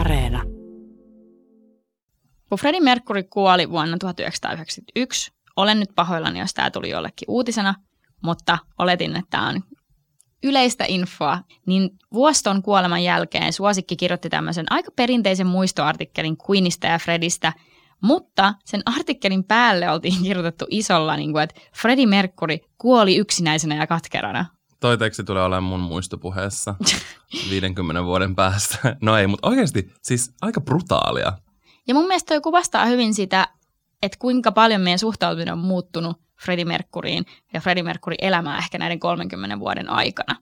Areena. Kun Freddie Mercury kuoli vuonna 1991, olen nyt pahoillani, jos tämä tuli jollekin uutisena, mutta oletin, että tämä on yleistä infoa, niin vuoston kuoleman jälkeen Suosikki kirjoitti tämmöisen aika perinteisen muistoartikkelin Queenista ja Fredistä, mutta sen artikkelin päälle oltiin kirjoitettu isolla, niin kuin, että Freddie Mercury kuoli yksinäisenä ja katkerana. Toi teksti tulee olemaan mun muistopuheessa 50 vuoden päästä. No ei, mutta oikeasti siis aika brutaalia. Ja mun mielestä toi kuvastaa hyvin sitä, että kuinka paljon meidän suhtautuminen on muuttunut Freddie Mercuryin ja Freddie Mercuryn elämää ehkä näiden 30 vuoden aikana.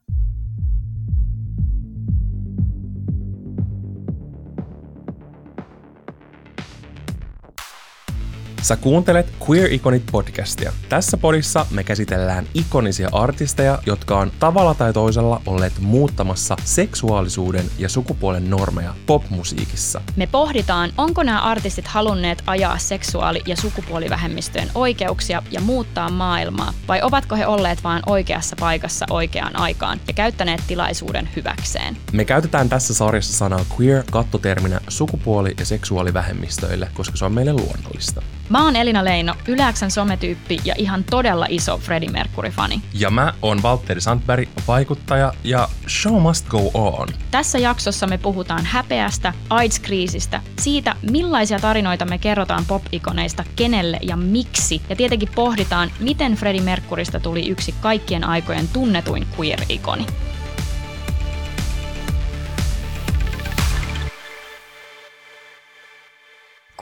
Sä kuuntelet Queer Iconit podcastia. Tässä podissa me käsitellään ikonisia artisteja, jotka on tavalla tai toisella olleet muuttamassa seksuaalisuuden ja sukupuolen normeja popmusiikissa. Me pohditaan, onko nämä artistit halunneet ajaa seksuaali- ja sukupuolivähemmistöjen oikeuksia ja muuttaa maailmaa, vai ovatko he olleet vain oikeassa paikassa oikeaan aikaan ja käyttäneet tilaisuuden hyväkseen. Me käytetään tässä sarjassa sanaa queer kattoterminä sukupuoli- ja seksuaalivähemmistöille, koska se on meille luonnollista. Mä oon Elina Leino, Yläksän sometyyppi ja ihan todella iso Freddie Mercury-fani. Ja mä oon Valtteri Sandberg, vaikuttaja ja show must go on. Tässä jaksossa me puhutaan häpeästä, AIDS-kriisistä, siitä millaisia tarinoita me kerrotaan pop-ikoneista, kenelle ja miksi. Ja tietenkin pohditaan, miten Freddie Mercurysta tuli yksi kaikkien aikojen tunnetuin queer-ikoni.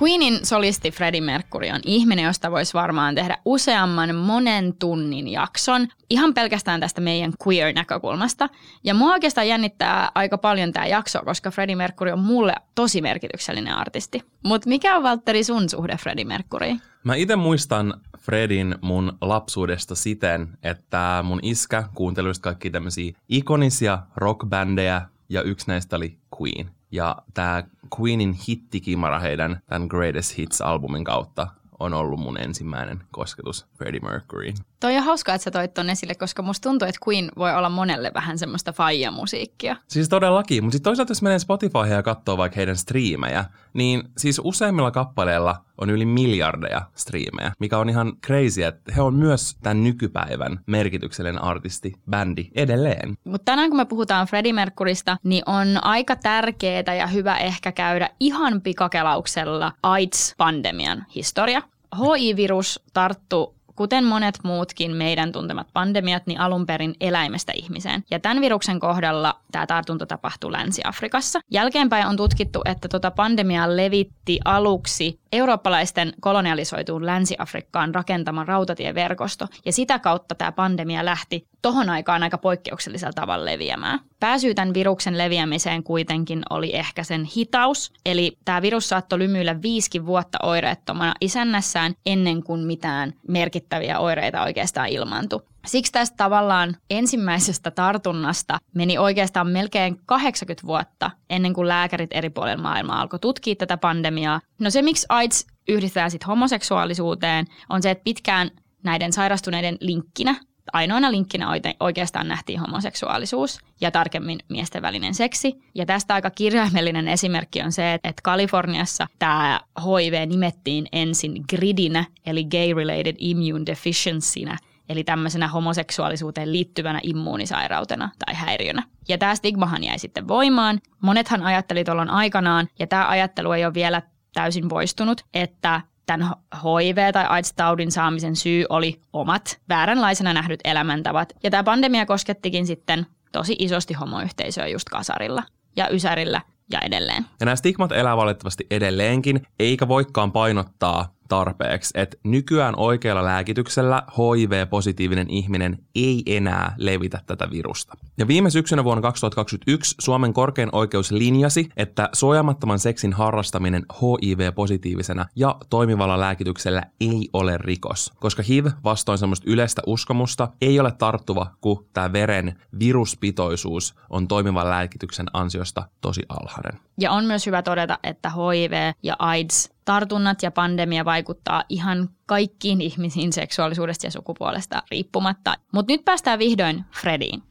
Queenin solisti Freddie Mercury on ihminen, josta voisi varmaan tehdä useamman monen tunnin jakson, ihan pelkästään tästä meidän queer-näkökulmasta. Ja mua oikeastaan jännittää aika paljon tämä jakso, koska Freddie Mercury on mulle tosi merkityksellinen artisti. Mutta mikä on, Valtteri, sun suhde Freddie Mercuryin? Mä itse muistan Fredin mun lapsuudesta siten, että mun iskä kuunteli kaikki tämmöisiä ikonisia rockbändejä ja yksi näistä oli Queen. Ja tämä Queenin hittikimara heidän tämän Greatest Hits-albumin kautta on ollut mun ensimmäinen kosketus Freddie Mercuryin. Toi on hauskaa, että sä toit ton esille, koska musta tuntuu, että Queen voi olla monelle vähän semmoista faija-musiikkia. Siis todellakin, mutta sitten toisaalta jos menee Spotifyhin ja katsoo vaikka heidän striimejä, niin siis useimmilla kappaleilla on yli miljardeja striimejä, mikä on ihan crazy, että he on myös tämän nykypäivän merkityksellinen artisti, bändi edelleen. Mutta tänään kun me puhutaan Freddie Mercurysta, niin on aika tärkeää ja hyvä ehkä käydä ihan pikakelauksella AIDS-pandemian historia. HIV-virus tarttuu, kuten monet muutkin meidän tuntemat pandemiat, niin alun perin eläimestä ihmiseen. Ja tämän viruksen kohdalla tämä tartunta tapahtui Länsi-Afrikassa. Jälkeenpäin on tutkittu, että pandemiaa levitti aluksi eurooppalaisten kolonialisoituun Länsi-Afrikkaan rakentama rautatieverkosto. Ja sitä kautta tämä pandemia lähti tohon aikaan aika poikkeuksellisella tavalla leviämään. Pääsyy tämän viruksen leviämiseen kuitenkin oli ehkä sen hitaus. Eli tämä virus saattoi lymyillä 5 vuotta oireettomana isännässään ennen kuin mitään merkittäviä oireita oikeastaan ilmaantui. Siksi tästä tavallaan ensimmäisestä tartunnasta meni oikeastaan melkein 80 vuotta ennen kuin lääkärit eri puolilla maailmaa alkoi tutkia tätä pandemiaa. No se, miksi AIDS yhdistetään sitten homoseksuaalisuuteen, on se, että pitkään näiden sairastuneiden linkkinä, ainoana linkkinä oikeastaan nähtiin homoseksuaalisuus ja tarkemmin miesten välinen seksi. Ja tästä aika kirjaimellinen esimerkki on se, että Kaliforniassa tämä HIV nimettiin ensin GRIDinä, eli Gay-Related Immune Deficiencinä, eli tämmöisenä homoseksuaalisuuteen liittyvänä immuunisairautena tai häiriönä. Ja tämä stigmahan jäi sitten voimaan. Monethan ajatteli tuolloin aikanaan, ja tämä ajattelu ei ole vielä täysin poistunut, että tämän HIV- tai AIDS-taudin saamisen syy oli omat vääränlaisena nähdyt elämäntavat. Ja tämä pandemia koskettikin sitten tosi isosti homoyhteisöä just kasarilla ja ysärillä ja edelleen. Ja nämä stigmat elää valitettavasti edelleenkin, eikä voikaan painottaa tarpeeksi, että nykyään oikealla lääkityksellä HIV-positiivinen ihminen ei enää levitä tätä virusta. Ja viime syksynä vuonna 2021 Suomen korkein oikeus linjasi, että suojaamattoman seksin harrastaminen HIV-positiivisena ja toimivalla lääkityksellä ei ole rikos, koska HIV vastoin semmoista yleistä uskomusta ei ole tarttuva, kun tämä veren viruspitoisuus on toimivan lääkityksen ansiosta tosi alhainen. Ja on myös hyvä todeta, että HIV ja AIDS tartunnat ja pandemia vaikuttaa ihan kaikkiin ihmisiin seksuaalisuudesta ja sukupuolesta riippumatta. Mutta nyt päästään vihdoin Frediin.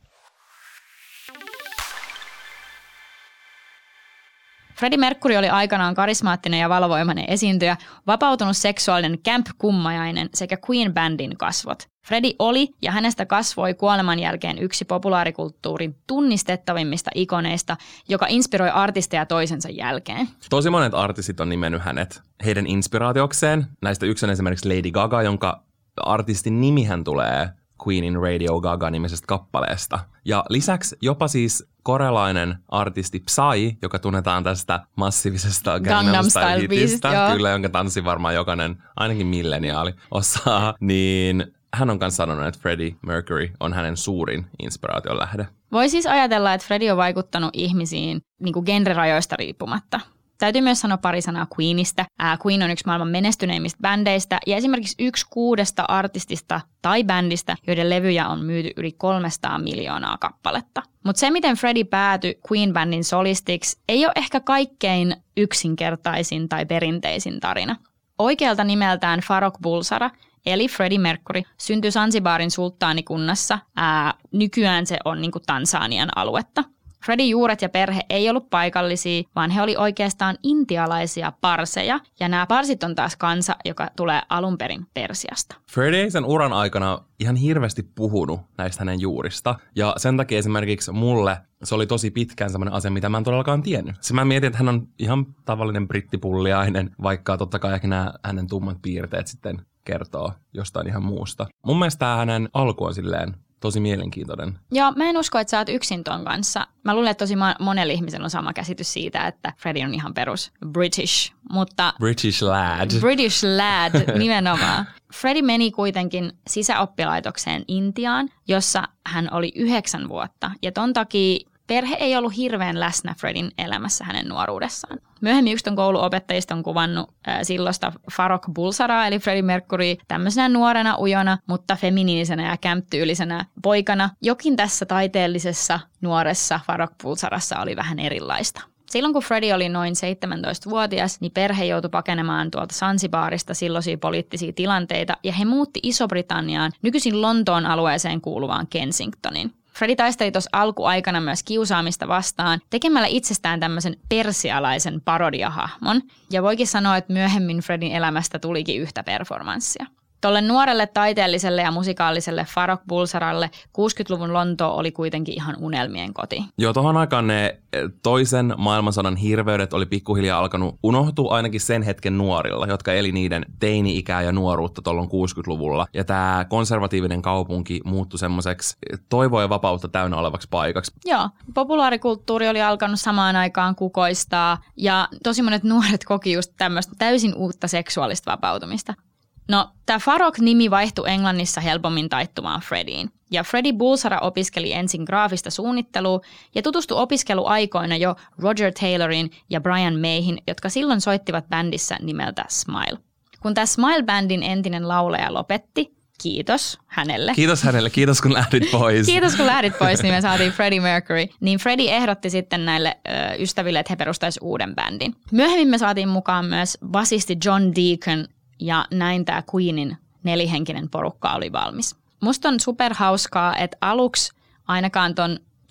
Freddie Mercury oli aikanaan karismaattinen ja valvoimainen esiintyjä, vapautunut seksuaalinen camp-kummajainen sekä Queen-bändin kasvot. Freddie oli ja hänestä kasvoi kuoleman jälkeen yksi populaarikulttuurin tunnistettavimmista ikoneista, joka inspiroi artisteja toisensa jälkeen. Tosi monet artistit on nimennyt hänet heidän inspiraatiokseen. Näistä yksi on esimerkiksi Lady Gaga, jonka artistin nimihän tulee Queenin Radio Gaga-nimisestä kappaleesta. Ja lisäksi jopa siis korealainen artisti Psy, joka tunnetaan tästä massiivisesta Gangnam Style-hitistä, kyllä, jonka tanssi varmaan jokainen, ainakin milleniaali, osaa, niin hän on myös sanonut, että Freddie Mercury on hänen suurin inspiraation lähde. Voi siis ajatella, että Freddie on vaikuttanut ihmisiin niin kuin genrerajoista riippumatta. Täytyy myös sanoa pari sanaa Queenistä. Queen on yksi maailman menestyneimmistä bändeistä ja esimerkiksi yksi 6 artistista tai bändistä, joiden levyjä on myyty yli 300 miljoonaa kappaletta. Mutta se, miten Freddie päätyi Queen-bändin solistiksi, ei ole ehkä kaikkein yksinkertaisin tai perinteisin tarina. Oikealta nimeltään Farrokh Bulsara, eli Freddie Mercury, syntyi Sansibarin sulttaanikunnassa. Nykyään se on niin kuin Tansanian aluetta. Freddien juuret ja perhe ei ollut paikallisia, vaan he oli oikeastaan intialaisia parseja, ja nämä parsit on taas kansa, joka tulee alun perin Persiasta. Freddie ei sen uran aikana ihan hirveästi puhunut näistä hänen juurista, ja sen takia esimerkiksi mulle se oli tosi pitkään semmoinen asia, mitä mä en todellakaan tiennyt. Siis mä mietin, että hän on ihan tavallinen brittipulliainen, vaikka totta kai ehkä nämä hänen tummat piirteet sitten kertoo jostain ihan muusta. Mun mielestä tämä hänen alku on silleen tosi mielenkiintoinen. Joo, mä en usko, että sä oot yksin ton kanssa. Mä luulen, että tosi monella ihmisellä on sama käsitys siitä, että Freddie on ihan perus British, mutta British lad. British lad, nimenomaan. Freddie meni kuitenkin sisäoppilaitokseen Intiaan, jossa hän oli 9 vuotta, ja ton takia perhe ei ollut hirveän läsnä Freddien elämässä hänen nuoruudessaan. Myöhemmin yksi ton kouluopettajista on kuvannut silloista Farrokh Bulsaraa, eli Freddie Mercury, tämmöisenä nuorena ujona, mutta feminiinisenä ja kämppyylisenä poikana. Jokin tässä taiteellisessa nuoressa Farrokh Bulsarassa oli vähän erilaista. Silloin kun Freddie oli noin 17-vuotias, niin perhe joutui pakenemaan tuolta Sansibarista silloisia poliittisia tilanteita, ja he muutti Iso-Britanniaan, nykyisin Lontoon alueeseen kuuluvaan Kensingtoniin. Freddie taisteli tuossa alkuaikana myös kiusaamista vastaan tekemällä itsestään tämmöisen persialaisen parodiahahmon. Ja voikin sanoa, että myöhemmin Freddien elämästä tulikin yhtä performanssia. Tolle nuorelle taiteelliselle ja musikaaliselle Farrokh Bulsaralle 60-luvun Lontoa oli kuitenkin ihan unelmien koti. Joo, tohon aikaan ne toisen maailmansodan hirveydet oli pikkuhiljaa alkanut unohtua ainakin sen hetken nuorilla, jotka eli niiden teini-ikää ja nuoruutta tuolloin 60-luvulla. Ja tämä konservatiivinen kaupunki muuttui semmoiseksi toivoa ja vapautta täynnä olevaksi paikaksi. Joo, populaarikulttuuri oli alkanut samaan aikaan kukoistaa ja tosi monet nuoret koki just tämmöistä täysin uutta seksuaalista vapautumista. No, tämä Farrokh-nimi vaihtui Englannissa helpommin taittumaan Freddiin. Ja Freddie Bulsara opiskeli ensin graafista suunnittelua ja tutustui opiskeluaikoina jo Roger Taylorin ja Brian Mayhin, jotka silloin soittivat bändissä nimeltä Smile. Kun tämä Smile-bändin entinen laulaja lopetti, kiitos hänelle, kiitos kun lähdit pois. Kiitos kun lähdit pois, niin me saatiin Freddie Mercury. Niin Freddie ehdotti sitten näille ystäville, että he perustaisivat uuden bändin. Myöhemmin me saatiin mukaan myös basisti John Deacon, ja näin tämä Queenin 4-henkinen porukka oli valmis. Musta on superhauskaa, että aluksi ainakaan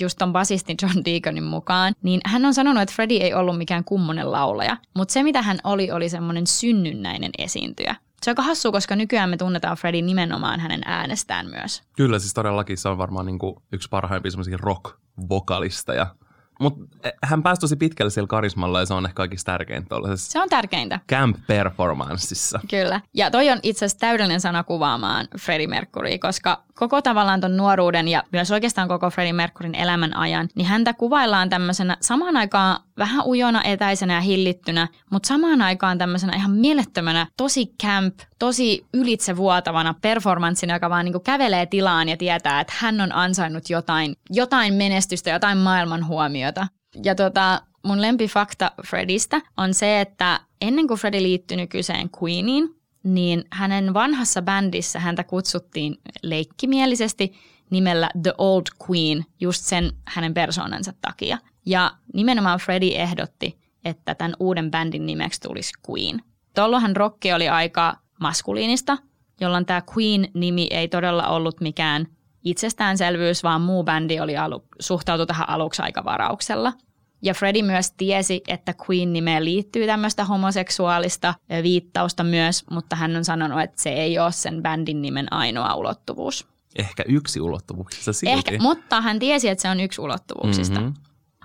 just ton basistin John Deaconin mukaan, niin hän on sanonut, että Freddie ei ollut mikään kummonen laulaja. Mutta se, mitä hän oli semmoinen synnynnäinen esiintyjä. Se on aika hassua, koska nykyään me tunnetaan Freddie nimenomaan hänen äänestään myös. Kyllä, siis todellakin se on varmaan niinku yksi parhaimpia semmoisia rock-vokalisteja. Mutta hän pääsi tosi pitkälle siellä karismalla ja se on ehkä kaikista tärkeintä. Se on tärkeintä. Camp-performanssissa. Kyllä. Ja toi on itse asiassa täydellinen sana kuvaamaan Freddie Mercury, koska koko tavallaan ton nuoruuden ja myös oikeastaan koko Freddie Mercuryn elämän ajan, niin häntä kuvaillaan tämmöisenä samaan aikaan vähän ujona, etäisenä ja hillittynä, mutta samaan aikaan tämmöisenä ihan mielettömänä, tosi camp, tosi ylitsevuotavana performanssina, joka vaan niinku kävelee tilaan ja tietää, että hän on ansainnut jotain menestystä, jotain maailman huomiota. Ja mun lempifakta Freddistä on se, että ennen kuin Freddie liittyi nykyiseen Queeniin, niin hänen vanhassa bändissä häntä kutsuttiin leikkimielisesti nimellä The Old Queen, just sen hänen persoonansa takia. Ja nimenomaan Freddie ehdotti, että tämän uuden bändin nimeksi tulisi Queen. Tuolloinhan rokki oli aika maskuliinista, jolloin tämä Queen-nimi ei todella ollut mikään itsestäänselvyys, vaan muu bändi oli suhtautui tähän aluksi aika varauksella. Ja Freddie myös tiesi, että Queen-nimeen liittyy tämmöistä homoseksuaalista viittausta myös, mutta hän on sanonut, että se ei ole sen bändin nimen ainoa ulottuvuus. Ehkä yksi ulottuvuuksista silti. Ehkä, mutta hän tiesi, että se on yksi ulottuvuuksista. Mm-hmm.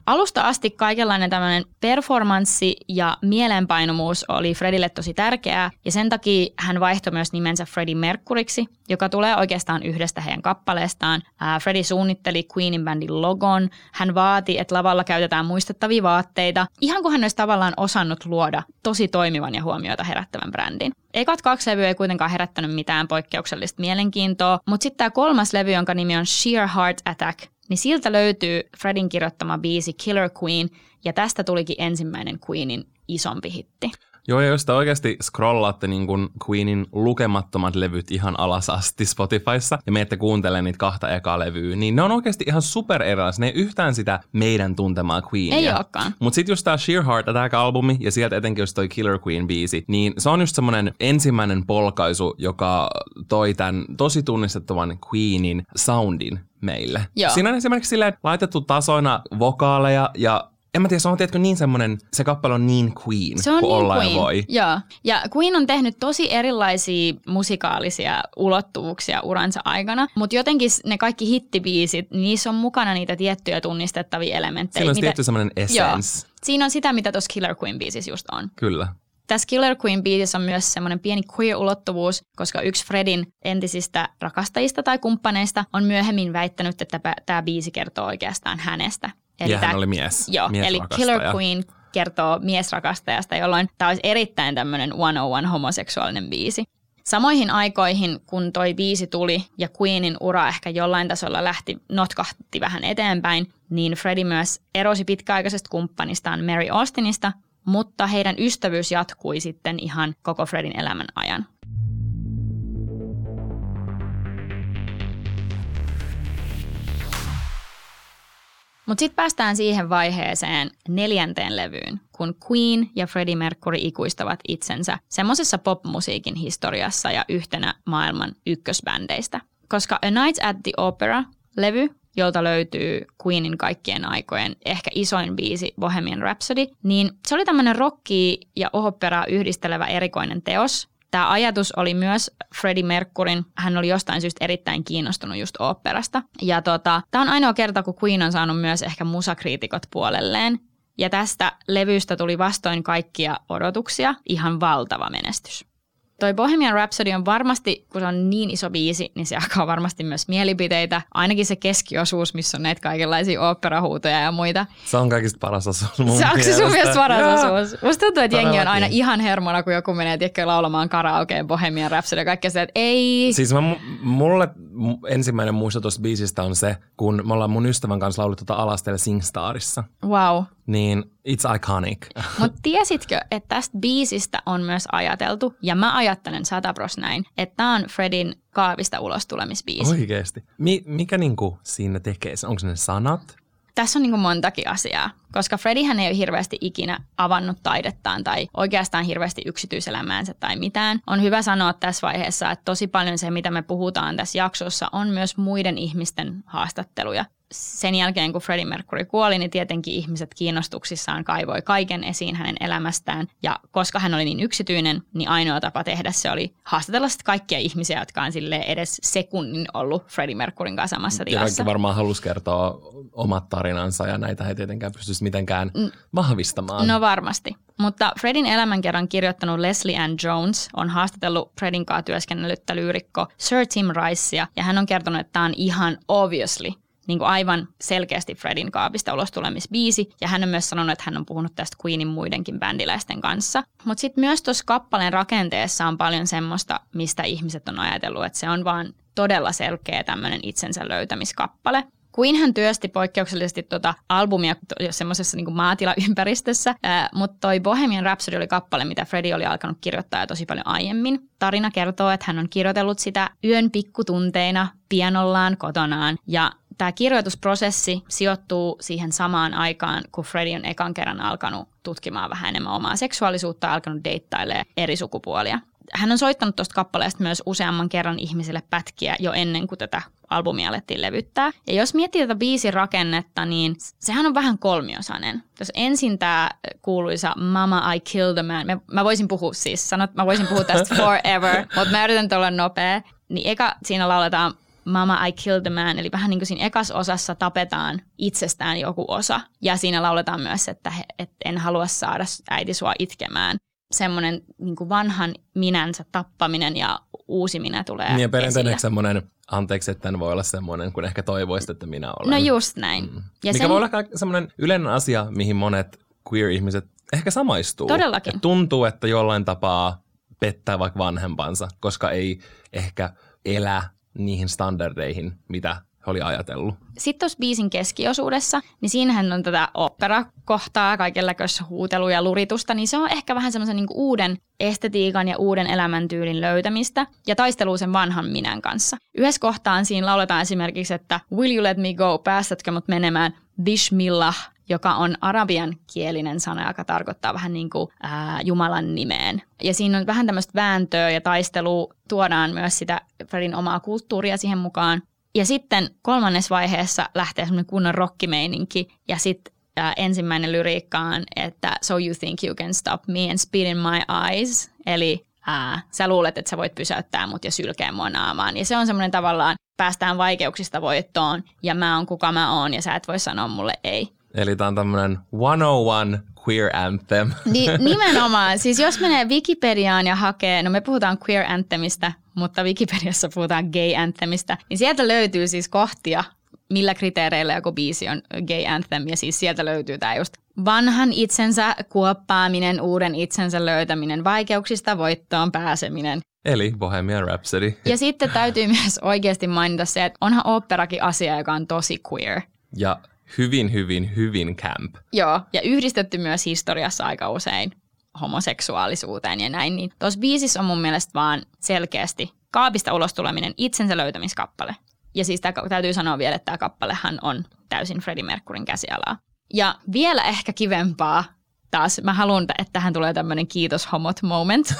Alusta asti kaikenlainen tämmöinen performanssi ja mielenpainumus oli Fredille tosi tärkeää, ja sen takia hän vaihtoi myös nimensä Freddie Mercuryksi, joka tulee oikeastaan yhdestä heidän kappaleestaan. Freddie suunnitteli Queenin bändin logon, hän vaati, että lavalla käytetään muistettavia vaatteita, ihan kuin hän olisi tavallaan osannut luoda tosi toimivan ja huomiota herättävän brändin. Ekat kaksi levyä ei kuitenkaan herättänyt mitään poikkeuksellista mielenkiintoa, mutta sitten tämä kolmas levy, jonka nimi on Sheer Heart Attack, niin siltä löytyy Fredin kirjoittama biisi Killer Queen, ja tästä tulikin ensimmäinen Queenin isompi hitti. Joo, ja jos te oikeasti scrollaatte niin kuin Queenin lukemattomat levyt ihan alas asti Spotifyssa ja menette kuuntelemaan niitä kahta ekaa levyä, niin ne on oikeasti ihan super erilaisia. Ne ei yhtään sitä meidän tuntemaa Queenia. Ei olekaan. Mutta sitten just tää Sheer Heart Attack-albumi ja sieltä etenkin just toi Killer Queen-biisi, niin se on just semmonen ensimmäinen polkaisu, joka toi tämän tosi tunnistettavan Queenin soundin meille. Joo. Siinä on esimerkiksi silleen laitettu tasoina vokaaleja ja en mä tiedä, se on tietkö niin semmoinen, se kappale on niin Queen, se on kun niin ollaan Queen. Voi. Joo. Ja Queen on tehnyt tosi erilaisia musikaalisia ulottuvuuksia uransa aikana, mutta jotenkin ne kaikki hittibiisit, niissä on mukana niitä tiettyjä tunnistettavia elementtejä. Siinä on tietty semmoinen essence. Joo. Siinä on sitä, mitä tuossa Killer Queen-biisissä just on. Kyllä. Tässä Killer Queen-biisissä on myös semmoinen pieni queer-ulottuvuus, koska yksi Fredin entisistä rakastajista tai kumppaneista on myöhemmin väittänyt, että tämä biisi kertoo oikeastaan hänestä. Eli ja hän oli mies. Joo, eli Killer Queen kertoo miesrakastajasta, jolloin tämä olisi erittäin tämmöinen 101 homoseksuaalinen biisi. Samoihin aikoihin, kun toi biisi tuli ja Queenin ura ehkä jollain tasolla notkahti vähän eteenpäin, niin Freddie myös erosi pitkäaikaisesta kumppanistaan Mary Austinista, mutta heidän ystävyys jatkui sitten ihan koko Fredin elämän ajan. Mutta sitten päästään siihen vaiheeseen neljänteen levyyn, kun Queen ja Freddie Mercury ikuistavat itsensä semmoisessa popmusiikin historiassa ja yhtenä maailman ykkösbändeistä. Koska A Night at the Opera-levy, jolta löytyy Queenin kaikkien aikojen ehkä isoin biisi Bohemian Rhapsody, niin se oli tämmöinen rockia ja operaa yhdistelevä erikoinen teos. Tämä ajatus oli myös Freddie Mercuryn, hän oli jostain syystä erittäin kiinnostunut just oopperasta. Ja tämä on ainoa kerta, kun Queen on saanut myös ehkä musakriitikot puolelleen. Ja tästä levystä tuli vastoin kaikkia odotuksia ihan valtava menestys. Toi Bohemian Rhapsody on varmasti, kun se on niin iso biisi, niin se jakaa varmasti myös mielipiteitä. Ainakin se keskiosuus, missä on näitä kaikenlaisia oopperahuutoja ja muita. Se on kaikista paras osuus mun mielestä. Onko se sun mielestä paras osuus? Musta tuntuu, että jengi on aina ihan hermona, kun joku menee laulamaan karaokeen Bohemian Rhapsody ja kaikkea sitä, että ei. Siis mulle ensimmäinen muisto tuosta biisistä on se, kun me ollaan mun ystävän kanssa laulettu Alastair SingStarissa. Wow. Niin it's iconic. Mutta tiesitkö, että tästä biisistä on myös ajateltu, ja mä ajattelen 100% näin, että tämä on Fredin kaavista ulos tulemisbiisi. Oikeesti. Mikä niinku siinä tekee? Onko ne sanat? Tässä on niinku montakin asiaa, koska Fredihän ei ole hirveästi ikinä avannut taidettaan tai oikeastaan hirveästi yksityiselämäänsä tai mitään. On hyvä sanoa tässä vaiheessa, että tosi paljon se, mitä me puhutaan tässä jaksossa, on myös muiden ihmisten haastatteluja. Sen jälkeen, kun Freddie Mercury kuoli, niin tietenkin ihmiset kiinnostuksissaan kaivoi kaiken esiin hänen elämästään. Ja koska hän oli niin yksityinen, niin ainoa tapa tehdä se oli haastatella kaikkia ihmisiä, jotka on edes sekunnin ollut Freddie Mercuryn kanssa samassa tilassa. Ja kaikki varmaan halusi kertoa omat tarinansa ja näitä he tietenkään pystyisi mitenkään vahvistamaan. No varmasti. Mutta Fredin elämänkerran kirjoittanut Leslie Ann Jones on haastatellut Fredin kanssa työskennellyttä lyyrikko Sir Tim Ricea, ja hän on kertonut, että tämä on ihan obviously niin kuin aivan selkeästi Fredin kaapista ulos tulemisbiisi, ja hän on myös sanonut, että hän on puhunut tästä Queenin muidenkin bändiläisten kanssa. Mutta sitten myös tuossa kappaleen rakenteessa on paljon semmoista, mistä ihmiset on ajatellut, että se on vaan todella selkeä tämmöinen itsensä löytämiskappale. Queen hän työsti poikkeuksellisesti albumia semmoisessa niin kuin maatilaympäristössä, mutta toi Bohemian Rhapsody oli kappale, mitä Freddie oli alkanut kirjoittaa jo tosi paljon aiemmin. Tarina kertoo, että hän on kirjoitellut sitä yön pikkutunteina pianollaan kotonaan, ja tämä kirjoitusprosessi sijoittuu siihen samaan aikaan, kun Freddie on ekan kerran alkanut tutkimaan vähän enemmän omaa seksuaalisuutta ja alkanut deittailemaan eri sukupuolia. Hän on soittanut tuosta kappaleesta myös useamman kerran ihmisille pätkiä jo ennen kuin tätä albumia alettiin levyttää. Ja jos miettii tätä biisin rakennetta, niin sehän on vähän kolmiosainen. Jos ensin tämä kuuluisa Mama, I Killed a Man. Mä voisin puhua siis, mä voisin puhua tästä forever, mutta mä yritän olla nopea. Niin eka siinä lauletaan Mama, I Killed a Man, eli vähän niin kuin siinä ekassa osassa tapetaan itsestään joku osa. Ja siinä lauletaan myös, että en halua saada äiti sua itkemään. Semmoinen niin kuin vanhan minänsä tappaminen ja uusi minä tulee esille. Niin ja perinteinen semmoinen, anteeksi, että en voi olla semmoinen, kun ehkä toivoisit, että minä olen. No just näin. Mm. Ja mikä voi olla semmoinen yleinen asia, mihin monet queer-ihmiset ehkä samaistuu. Todellakin. Et tuntuu, että jollain tapaa pettää vaikka vanhempansa, koska ei ehkä elä niihin standardeihin, mitä he oli ajatellut. Sitten tuossa biisin keskiosuudessa, niin siinähän on tätä operakohtaa, kaikenlaista huutelua ja luritusta, niin se on ehkä vähän semmoisen niin kuin uuden estetiikan ja uuden elämäntyylin löytämistä ja taistelua sen vanhan minän kanssa. Yhdessä kohtaan siinä lauletaan esimerkiksi, että will you let me go, päästätkö mut menemään, bismillah, joka on arabian kielinen sana, joka tarkoittaa vähän niin kuin Jumalan nimeen. Ja siinä on vähän tämmöistä vääntöä ja taistelua, tuodaan myös sitä Fredin omaa kulttuuria siihen mukaan. Ja sitten kolmannessa vaiheessa lähtee semmoinen kunnon rockimeininki ja sitten ensimmäinen lyriikka on, että so you think you can stop me and spit in my eyes. Eli sä luulet, että sä voit pysäyttää mut ja sylkeä mua naamaan. Ja se on semmoinen tavallaan, päästään vaikeuksista voittoon ja mä oon kuka mä oon ja sä et voi sanoa mulle ei. Eli tämä on tämmöinen 101 queer anthem. Nimenomaan. Siis jos menee Wikipediaan ja hakee, no me puhutaan queer anthemista, mutta Wikipediassa puhutaan gay anthemista, niin sieltä löytyy siis kohtia, millä kriteereillä joku biisi on gay anthem. Ja siis sieltä löytyy tämä just vanhan itsensä kuoppaaminen, uuden itsensä löytäminen, vaikeuksista voittoon pääseminen. Eli Bohemian Rhapsody. Ja sitten täytyy myös oikeasti mainita se, että onhan oopperakin asia, joka on tosi queer. Ja hyvin camp. Joo, ja yhdistetty myös historiassa aika usein homoseksuaalisuuteen ja näin. Niin tuossa biisissä on mun mielestä vaan selkeästi kaapista ulos tuleminen itsensä löytämiskappale. Ja siis täytyy sanoa vielä, että tämä kappalehan on täysin Freddie Mercuryn käsialaa. Ja vielä ehkä kivempaa taas, mä haluan, että tähän tulee tämmöinen kiitos homot moment.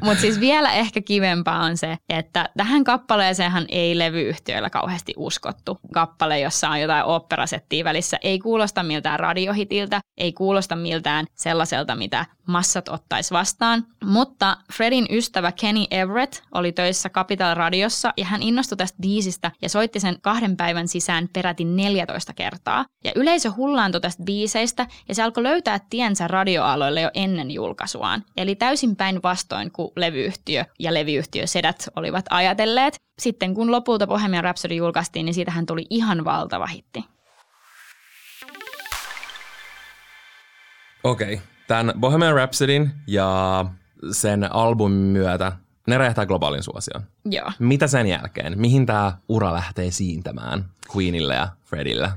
Mutta siis vielä ehkä kivempaa on se, että tähän kappaleeseenhan ei levyyhtiöillä kauheasti uskottu. Kappale, jossa on jotain oopperasettia välissä, ei kuulosta miltään radiohitiltä, ei kuulosta miltään sellaiselta, mitä massat ottaisi vastaan. Mutta Fredin ystävä Kenny Everett oli töissä Capital Radiossa ja hän innostui tästä biisistä ja soitti sen 2 päivän sisään peräti 14 kertaa. Ja yleisö hullaantui tästä biiseistä ja se alkoi löytää tiensä radioaloille jo ennen julkaisuaan. Eli täysin päinvastoin kuin levyyhtiö ja levyyhtiösedät olivat ajatelleet. Sitten kun lopulta Bohemian Rhapsody julkaistiin, niin siitähän tuli ihan valtava hitti. Okei. Tämän Bohemian Rhapsodyn ja sen albumin myötä ne räjähtää globaalin suosioon. Joo. Mitä sen jälkeen? Mihin tämä ura lähtee siintämään Queenille ja Fredille?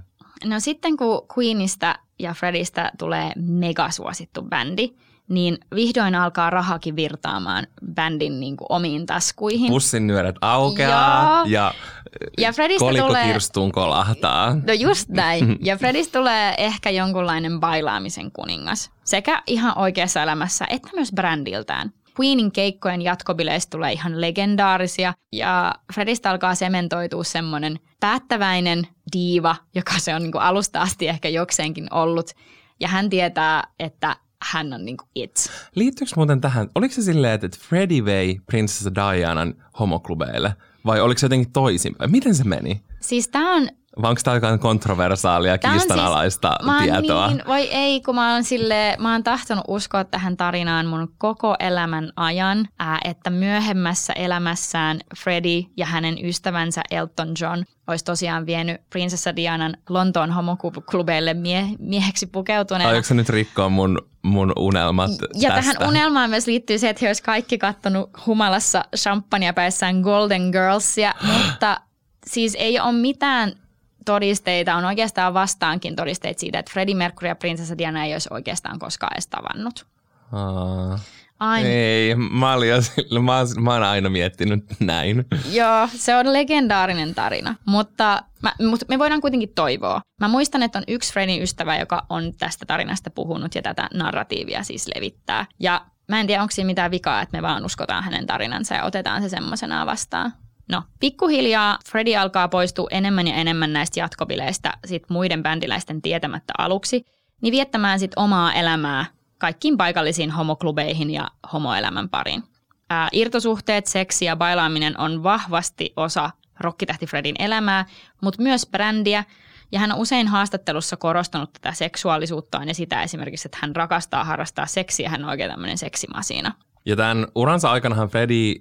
No sitten kun Queenista ja Fredistä tulee megasuosittu bändi, niin vihdoin alkaa rahakin virtaamaan bändin niin kuin omiin taskuihin. Pussin nyörät aukeaa ja kolikko kirstuun kolahtaa. No just näin. Ja Fredistä tulee ehkä jonkunlainen bailaamisen kuningas. Sekä ihan oikeassa elämässä että myös brändiltään. Queenin keikkojen jatkobileistä tulee ihan legendaarisia ja Fredistä alkaa sementoitua semmoinen päättäväinen diiva, joka se on niin kuin alusta asti ehkä jokseenkin ollut. Ja hän tietää, että hän on niinku it. Liittyykö muuten tähän? Oliko se silleen, että Freddie vei prinsessa Dianan homoklubeille? Vai oliko se jotenkin toisinpäin? Miten se meni? Siis tää on... Vai onko tää jotain kontroversaalia, kiistanalaista tietoa? Niin, voi ei, kun mä oon tahtonut uskoa tähän tarinaan mun koko elämän ajan, että myöhemmässä elämässään Freddie ja hänen ystävänsä Elton John olisi tosiaan vienyt prinsessa Dianan Lontoon homoklubeille mieheksi pukeutuneena. Aiotko sä nyt rikkoa mun unelmat ja tästä? Tähän unelmaan myös liittyy se, että he olisi kaikki kattonut humalassa champagnea päissään Golden Girlsia, mutta siis ei ole mitään todisteita, on oikeastaan vastaankin todisteita siitä, että Freddie Mercury ja prinsessa Diana ei olisi oikeastaan koskaan edes tavannut. Ei, mä oon aina miettinyt näin. Joo, se on legendaarinen tarina, mutta me voidaan kuitenkin toivoa. Mä muistan, että on yksi Freddien ystävä, joka on tästä tarinasta puhunut ja tätä narratiivia siis levittää. Ja mä en tiedä, onko siinä mitään vikaa, että me vaan uskotaan hänen tarinansa ja otetaan se semmoisenaan vastaan. No, pikkuhiljaa Freddie alkaa poistua enemmän ja enemmän näistä jatkobileistä sit muiden bändiläisten tietämättä aluksi, niin viettämään sit omaa elämää kaikkiin paikallisiin homoklubeihin ja homoelämän pariin. Irtosuhteet, seksi ja bailaaminen on vahvasti osa rokkitähti Freddin elämää, mutta myös brändiä, ja hän on usein haastattelussa korostanut tätä seksuaalisuuttaan ja sitä esimerkiksi, että hän rakastaa harrastaa seksiä, hän on oikein tämmöinen seksimasiina. Ja tämän uransa aikanahan Freddie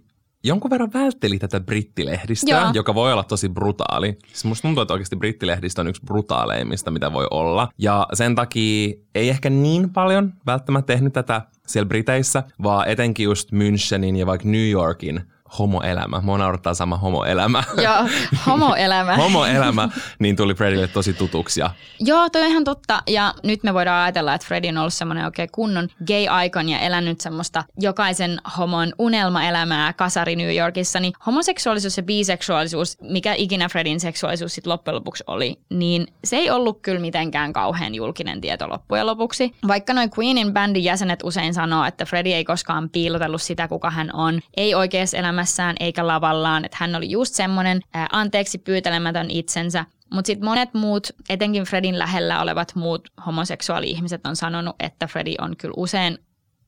jonkun verran vältteli tätä brittilehdistöä, joo, joka voi olla tosi brutaali. Siis musta tuntuu, että oikeasti brittilehdistö on yksi brutaaleimmista, mitä voi olla. Ja sen takia ei ehkä niin paljon välttämättä tehnyt tätä siellä Briteissä, vaan etenkin just Münchenin ja vaikka New Yorkin homoelämä. Mua naurattaa sama homoelämä. Joo, homoelämä. Homoelämä, niin tuli Freddille tosi tutuksi. Joo, toi on ihan totta. Ja nyt me voidaan ajatella, että Freddie on ollut semmoinen oikein kunnon gay-icon ja elänyt semmoista jokaisen homon unelmaelämää kasari New Yorkissa. Niin homoseksuaalisuus ja biseksuaalisuus, mikä ikinä Freddin seksuaalisuus sitten loppujen lopuksi oli, niin se ei ollut kyllä mitenkään kauhean julkinen tieto loppujen lopuksi. Vaikka noin Queenin bändin jäsenet usein sanoo, että Freddie ei koskaan piilotellut sitä, kuka hän on, ei oikeassa elämässään eikä lavallaan, että hän oli just semmoinen anteeksi pyytelemätön itsensä. Mutta sitten monet muut, etenkin Freddin lähellä olevat muut homoseksuaali-ihmiset on sanonut, että Freddie on kyllä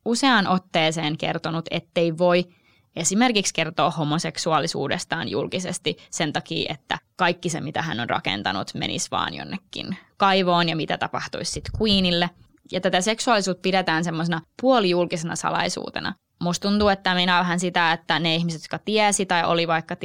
useaan otteeseen kertonut, ettei voi esimerkiksi kertoa homoseksuaalisuudestaan julkisesti sen takia, että kaikki se, mitä hän on rakentanut, menisi vaan jonnekin kaivoon ja mitä tapahtuisi sitten Queenille. Ja tätä seksuaalisuutta pidetään semmoisena puolijulkisena salaisuutena. Musta tuntuu, että minä vähän sitä, että ne ihmiset, jotka tiesi tai oli vaikka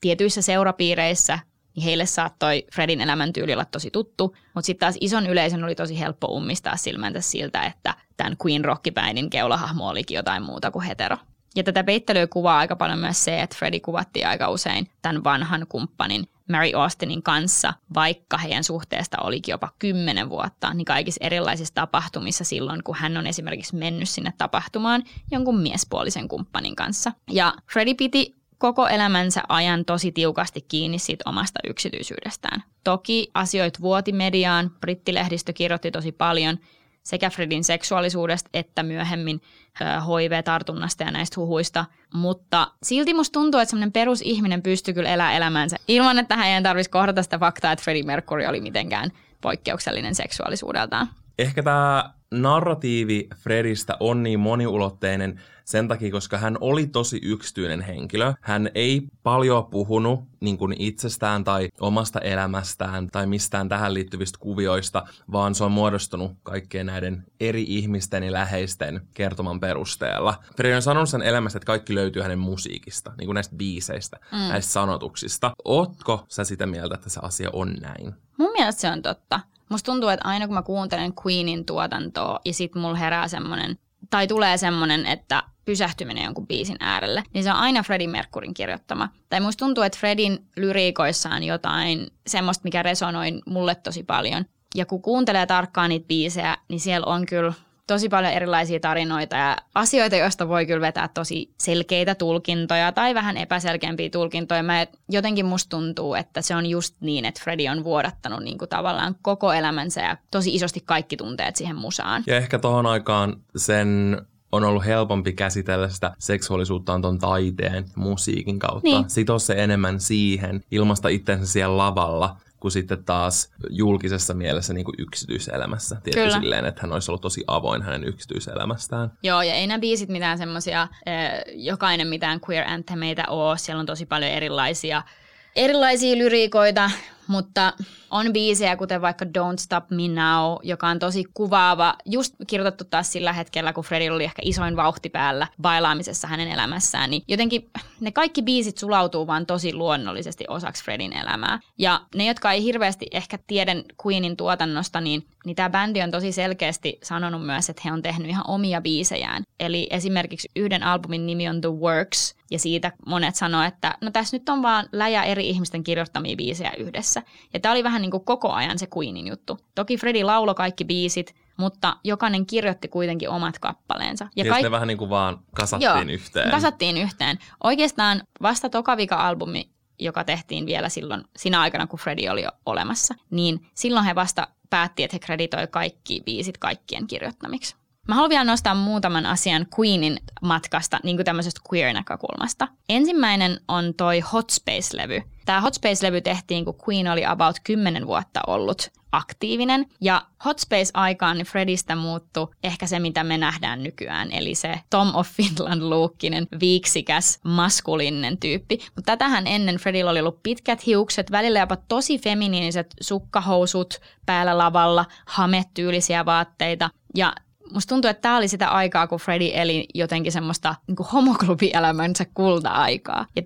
tietyissä seurapiireissä, niin heille saattoi Freddin elämäntyyli olla tosi tuttu. Mutta sitten taas ison yleisön oli tosi helppo ummistaa silmänsä siltä, että tämän Queen Rock-bändin keulahahmo olikin jotain muuta kuin hetero. Ja tätä peittelyä kuvaa aika paljon myös se, että Freddie kuvattiin aika usein tämän vanhan kumppanin Mary Austinin kanssa, vaikka heidän suhteesta olikin jopa 10 vuotta, niin kaikissa erilaisissa tapahtumissa silloin, kun hän on esimerkiksi mennyt sinne tapahtumaan jonkun miespuolisen kumppanin kanssa. Ja Freddie piti koko elämänsä ajan tosi tiukasti kiinni siitä omasta yksityisyydestään. Toki asioita vuoti mediaan, brittilehdistö kirjoitti tosi paljon sekä Freddin seksuaalisuudesta että myöhemmin HIV-tartunnasta ja näistä huhuista. Mutta silti musta tuntuu, että semmoinen perusihminen pystyy kyllä elämään elämänsä ilman, että hän ei tarvitsisi kohdata sitä faktaa, että Freddie Mercury oli mitenkään poikkeuksellinen seksuaalisuudeltaan. Ehkä tämä narratiivi Fredistä on niin moniulotteinen sen takia, koska hän oli tosi yksityinen henkilö. Hän ei paljon puhunut niin kuin itsestään tai omasta elämästään tai mistään tähän liittyvistä kuvioista, vaan se on muodostunut kaikkien näiden eri ihmisten ja läheisten kertoman perusteella. Freddy on sanonut sen elämästä, että kaikki löytyy hänen musiikista, niin kuin näistä biiseistä, näistä sanotuksista. Ootko sä sitä mieltä, että se asia on näin? Mun mielestä se on totta. Musta tuntuu, että aina kun mä kuuntelen Queenin tuotantoa ja sit mulla herää semmonen, tai tulee semmonen, että pysähtyminen jonkun biisin äärelle, niin se on aina Freddie Mercuryn kirjoittama. Tai musta tuntuu, että Freddin lyriikoissa on jotain semmoista, mikä resonoi mulle tosi paljon. Ja kun kuuntelee tarkkaan niitä biisejä, niin siellä on kyllä tosi paljon erilaisia tarinoita ja asioita, joista voi kyllä vetää tosi selkeitä tulkintoja tai vähän epäselkeämpiä tulkintoja. Jotenkin musta tuntuu, että se on just niin, että Freddie on vuodattanut niin kuin tavallaan koko elämänsä ja tosi isosti kaikki tunteet siihen musaan. Ja ehkä tohon aikaan sen on ollut helpompi käsitellä sitä seksuaalisuuttaan ton taiteen ja musiikin kautta. Niin. Sito se enemmän siihen, ilmaista itsensä siellä lavalla, kuin sitten taas julkisessa mielessä niin kuin yksityiselämässä. Tietysti silleen, että hän olisi ollut tosi avoin hänen yksityiselämästään. Joo, ja ei nämä biisit mitään semmoisia, jokainen mitään queer anthemeitä ole. Siellä on tosi paljon erilaisia lyriikoita, mutta on biisejä, kuten vaikka Don't Stop Me Now, joka on tosi kuvaava, just kirjoitettu taas sillä hetkellä, kun Freddie oli ehkä isoin vauhti päällä bailaamisessa hänen elämässään, niin jotenkin ne kaikki biisit sulautuu vaan tosi luonnollisesti osaksi Freddin elämää. Ja ne, jotka ei hirveästi ehkä tiedä Queenin tuotannosta, niin tämä bändi on tosi selkeästi sanonut myös, että he on tehnyt ihan omia biisejään. Eli esimerkiksi yhden albumin nimi on The Works, ja siitä monet sanoo, että no tässä nyt on vaan läjä eri ihmisten kirjoittamia biisejä yhdessä. Ja tämä oli vähän niin kuin koko ajan se Queenin juttu. Toki Freddie lauloi kaikki biisit, mutta jokainen kirjoitti kuitenkin omat kappaleensa. Ja ne vähän niin kuin vaan kasattiin yhteen. Kasattiin yhteen. Oikeastaan vasta tokavika-albumi, joka tehtiin vielä silloin, sinä aikana kun Freddie oli jo olemassa, niin silloin he vasta päätti, että he kreditoi kaikki biisit kaikkien kirjoittamiksi. Mä haluan vielä nostaa muutaman asian Queenin matkasta niin kuin tämmöisestä queer-näkökulmasta. Ensimmäinen on toi Hot Space-levy. Tämä Hot Space-levy tehtiin, kun Queen oli about 10 vuotta ollut aktiivinen. Ja Hot Space-aikaan niin Fredistä muuttui ehkä se, mitä me nähdään nykyään, eli se Tom of Finland-luukkinen, viiksikäs, maskuliininen tyyppi. Mutta tätähän ennen Fredillä oli ollut pitkät hiukset, välillä jopa tosi feminiiniset sukkahousut päällä lavalla, hametyylisiä vaatteita ja musta tuntuu, että tämä oli sitä aikaa, kun Freddie eli jotenkin semmoista niin kuin homoklubielämänsä kulta-aikaa. Ja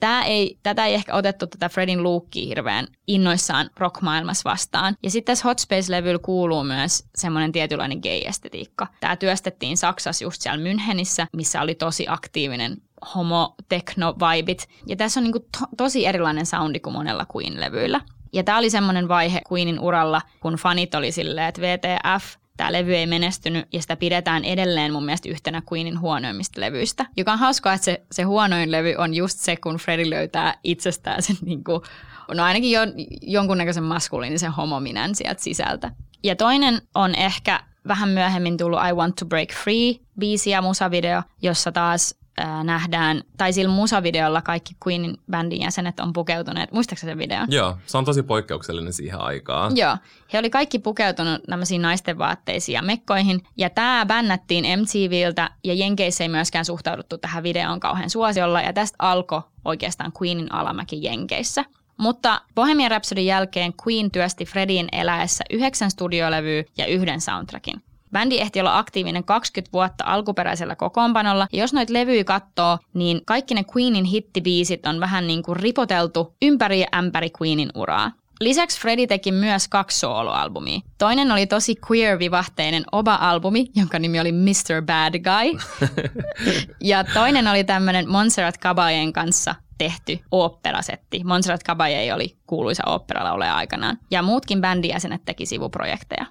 tätä ei ehkä otettu tätä Freddin luukkiä hirveän innoissaan rockmaailmassa vastaan. Ja sitten tässä Hot Space-levyllä kuuluu myös semmoinen tietynlainen gay-estetiikka. Tämä työstettiin Saksassa just siellä Münchenissä, missä oli tosi aktiivinen homo-tekno-vibit. Ja tässä on niin kuin tosi erilainen soundi kuin monella Queen-levyillä. Ja tämä oli semmoinen vaihe Queenin uralla, kun fanit oli silleen, että WTF, tämä levy ei menestynyt ja sitä pidetään edelleen mun mielestä yhtenä Queenin huonoimmista levyistä. Joka on hauskaa, että se huonoin levy on just se, kun Freddie löytää itsestään sen niinku, no ainakin jonkunnäköisen maskuliinisen homominän sieltä sisältä. Ja toinen on ehkä vähän myöhemmin tullut I Want to Break Free -biisi ja musavideo, jossa taas nähdään, tai sillä musavideolla kaikki Queenin bändin jäsenet on pukeutuneet. Muistatko sen videon? Joo, se on tosi poikkeuksellinen siihen aikaan. Joo, he oli kaikki pukeutunut tämmöisiin naisten vaatteisiin ja mekkoihin. Ja tämä bännättiin MTVltä ja Jenkeissä ei myöskään suhtauduttu tähän videoon kauhean suosiolla. Ja tästä alkoi oikeastaan Queenin alamäki Jenkeissä. Mutta Bohemian Rhapsodyn jälkeen Queen työsti Fredin eläessä 9 studiolevyä ja 1 soundtrackin. Bändi ehti olla aktiivinen 20 vuotta alkuperäisellä kokoonpanolla, ja jos noita levyjä katsoo, niin kaikki ne Queenin hittibiisit on vähän niin kuin ripoteltu ympäri ja ämpäri Queenin uraa. Lisäksi Freddie teki myös 2 sooloalbumia. Toinen oli tosi queer-vivahteinen Oba-albumi, jonka nimi oli Mr. Bad Guy. Ja toinen oli tämmöinen Montserrat Caballen kanssa tehty oopperasetti. Montserrat Caballé oli kuuluisa oopperalaulaja aikanaan. Ja muutkin bändijäsenet teki sivuprojekteja.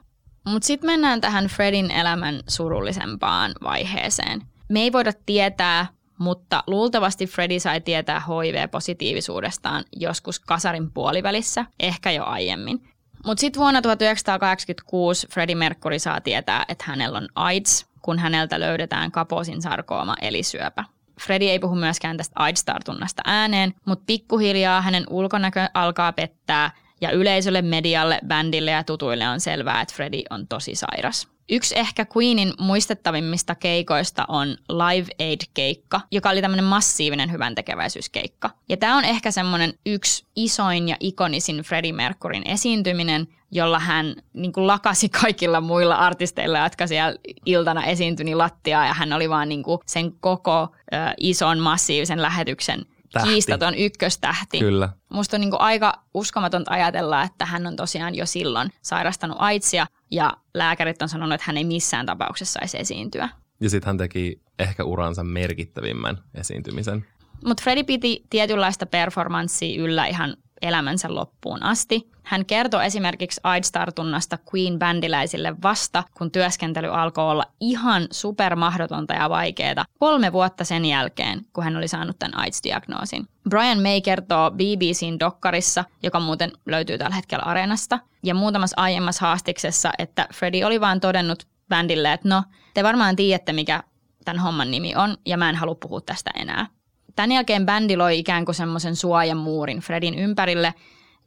Mutta sitten mennään tähän Fredin elämän surullisempaan vaiheeseen. Me ei voida tietää, mutta luultavasti Freddie sai tietää HIV-positiivisuudestaan joskus kasarin puolivälissä, ehkä jo aiemmin. Mutta sitten vuonna 1986 Freddie Mercury saa tietää, että hänellä on AIDS, kun häneltä löydetään Kaposin sarkooma eli syöpä. Freddie ei puhu myöskään tästä AIDS-tartunnasta ääneen, mutta pikkuhiljaa hänen ulkonäkö alkaa pettää. Ja yleisölle, medialle, bändille ja tutuille on selvää, että Freddie on tosi sairas. Yksi ehkä Queenin muistettavimmista keikoista on Live Aid-keikka, joka oli tämmöinen massiivinen hyväntekeväisyyskeikka. Ja tämä on ehkä semmoinen yksi isoin ja ikonisin Freddie Mercuryn esiintyminen, jolla hän niin kuin lakasi kaikilla muilla artisteilla, jotka siellä iltana esiintyi lattiaa, ja hän oli vaan niin kuin sen koko ison massiivisen lähetyksen tähti. Kiistaton ykköstähti. Kyllä. Musta on niin kuin aika uskomatonta ajatella, että hän on tosiaan jo silloin sairastanut AIDSia ja lääkärit on sanonut, että hän ei missään tapauksessa saisi esiintyä. Ja sitten hän teki ehkä uransa merkittävimmän esiintymisen. Mutta Freddie piti tietynlaista performanssia yllä ihan elämänsä loppuun asti. Hän kertoi esimerkiksi AIDS-tartunnasta Queen-bändiläisille vasta, kun työskentely alkoi olla ihan supermahdotonta ja vaikeaa 3 vuotta sen jälkeen, kun hän oli saanut tämän AIDS-diagnoosin. Brian May kertoo BBCn dokkarissa, joka muuten löytyy tällä hetkellä Areenasta, ja muutamassa aiemmassa haastiksessa, että Freddie oli vaan todennut bändille, että no, te varmaan tiedätte, mikä tämän homman nimi on, ja mä en halua puhua tästä enää. Tämän jälkeen bändi loi ikään kuin semmoisen suojamuurin Fredin ympärille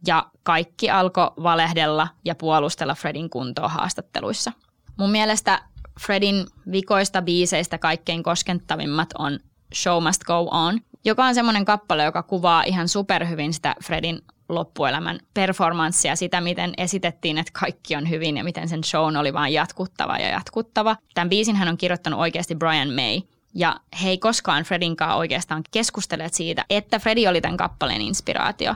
ja kaikki alkoi valehdella ja puolustella Fredin kuntoa haastatteluissa. Mun mielestä Fredin vikoista biiseistä kaikkein koskettavimmat on Show Must Go On, joka on semmoinen kappale, joka kuvaa ihan superhyvin sitä Fredin loppuelämän performanssia, sitä miten esitettiin, että kaikki on hyvin ja miten sen shown oli vaan jatkuttava ja jatkuttava. Tämän biisin hän on kirjoittanut oikeasti Brian May. Ja he ei koskaan Fredinkaan oikeastaan keskustelleet siitä, että Freddie oli tämän kappaleen inspiraatio.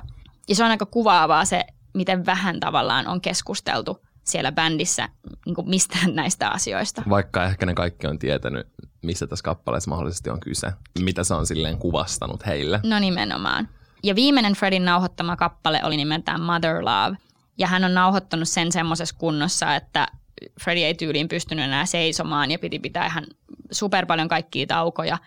Ja se on aika kuvaavaa se, miten vähän tavallaan on keskusteltu siellä bändissä niin kuin mistään näistä asioista. Vaikka ehkä ne kaikki on tietänyt, missä tässä kappaleessa mahdollisesti on kyse. Mitä se on silleen kuvastanut heille. No nimenomaan. Ja viimeinen Fredin nauhoittama kappale oli nimeltään Mother Love. Ja hän on nauhoittanut sen semmoisessa kunnossa, että Freddie ei tyyliin pystynyt enää seisomaan ja piti pitää ihan super paljon kaikkia taukoja.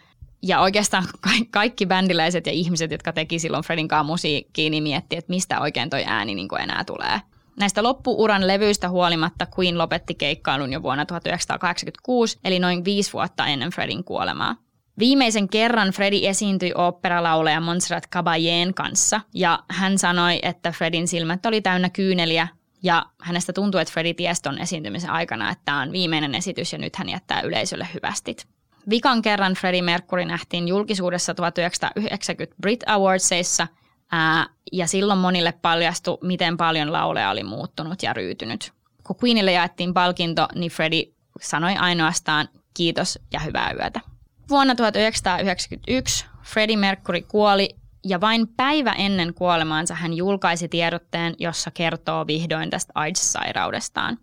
Ja oikeastaan kaikki bändiläiset ja ihmiset, jotka teki silloin Fredinkaan musiikkiin, niin miettii, että mistä oikein toi ääni niin kuin enää tulee. Näistä loppuuran levyistä huolimatta Queen lopetti keikkailun jo vuonna 1986, eli noin 5 vuotta ennen Fredin kuolemaa. Viimeisen kerran Fredi esiintyi oopperalaulaja Montserrat Caballén kanssa, ja hän sanoi, että Fredin silmät oli täynnä kyyneliä, ja hänestä tuntui, että Fredi tiesi ton esiintymisen aikana, että tämä on viimeinen esitys, ja nyt hän jättää yleisölle hyvästit. Vikan kerran Freddie Mercury nähtiin julkisuudessa 1990 Brit Awardsissa, ja silloin monille paljastui, miten paljon lauleja oli muuttunut ja ryytynyt. Kun Queenille jaettiin palkinto, niin Freddie sanoi ainoastaan kiitos ja hyvää yötä. Vuonna 1991 Freddie Mercury kuoli, ja vain päivä ennen kuolemaansa hän julkaisi tiedotteen, jossa kertoo vihdoin tästä AIDS-sairaudestaan.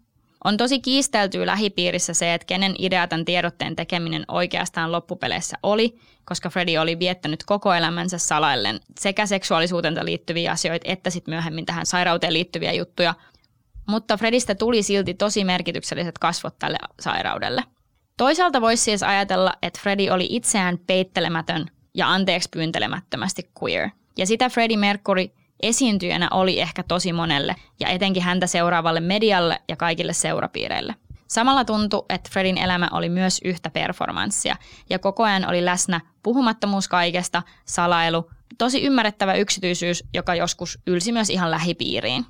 On tosi kiisteltyä lähipiirissä se, että kenen idea tämän tiedotteen tekeminen oikeastaan loppupeleissä oli, koska Freddie oli viettänyt koko elämänsä salaillen sekä seksuaalisuutensa liittyviä asioita että sitten myöhemmin tähän sairauteen liittyviä juttuja. Mutta Fredistä tuli silti tosi merkitykselliset kasvot tälle sairaudelle. Toisaalta voisi siis ajatella, että Freddie oli itseään peittelemätön ja anteeksi pyyntelemättömästi queer. Ja sitä Freddie Mercury esiintyjänä oli ehkä tosi monelle ja etenkin häntä seuraavalle medialle ja kaikille seurapiireille. Samalla tuntui, että Fredin elämä oli myös yhtä performanssia ja koko ajan oli läsnä puhumattomuus kaikesta, salailu, tosi ymmärrettävä yksityisyys, joka joskus ylsi myös ihan lähipiiriin.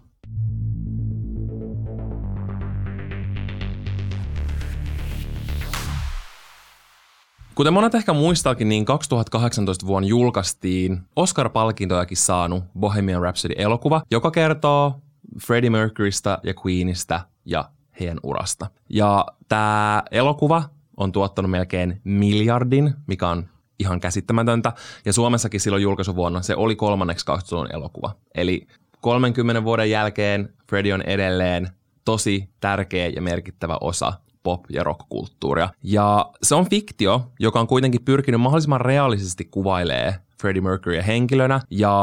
Kuten monet ehkä muistaakin, niin 2018 vuonna julkaistiin Oscar-palkintojakin saanut Bohemian Rhapsody-elokuva, joka kertoo Freddie Mercurystä ja Queenistä ja heidän urasta. Ja tämä elokuva on tuottanut melkein 1 miljardin, mikä on ihan käsittämätöntä. Ja Suomessakin silloin julkaisuvuonna se oli 3. katsotuin elokuva. Eli 30 vuoden jälkeen Freddie on edelleen tosi tärkeä ja merkittävä osa pop- ja rock-kulttuuria. Ja se on fiktio, joka on kuitenkin pyrkinyt mahdollisimman realistisesti kuvailemaan Freddie Mercuryä henkilönä. Ja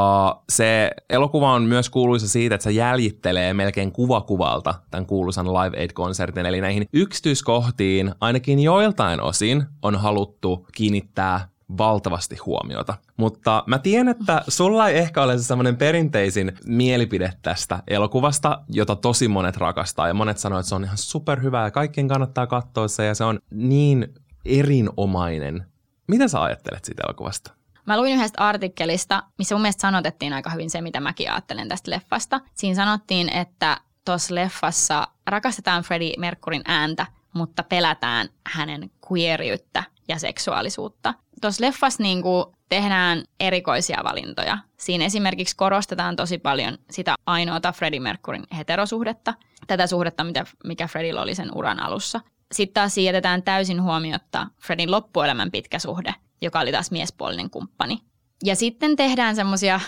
se elokuva on myös kuuluisa siitä, että se jäljittelee melkein kuvakuvalta tämän kuuluisan Live Aid-konsertin. Eli näihin yksityiskohtiin ainakin joiltain osin on haluttu kiinnittää valtavasti huomiota. Mutta mä tiedän, että sulla ei ehkä ole se semmoinen perinteisin mielipide tästä elokuvasta, jota tosi monet rakastaa. Ja monet sanoo, että se on ihan superhyvää ja kaikkien kannattaa katsoa se ja se on niin erinomainen. Mitä sä ajattelet siitä elokuvasta? Mä luin yhdestä artikkelista, missä mun mielestä sanotettiin aika hyvin se, mitä mäkin ajattelen tästä leffasta. Siinä sanottiin, että tuossa leffassa rakastetaan Freddie Mercuryn ääntä, mutta pelätään hänen queeriyttä ja seksuaalisuutta. Tuossa leffassa niin kuin tehdään erikoisia valintoja. Siinä esimerkiksi korostetaan tosi paljon sitä ainoata Freddie Mercuryn heterosuhdetta, tätä suhdetta, mikä Freddillä oli sen uran alussa. Sitten taas jätetään täysin huomiotta Freddin loppuelämän pitkä suhde, joka oli taas miespuolinen kumppani. Ja sitten tehdään semmoisia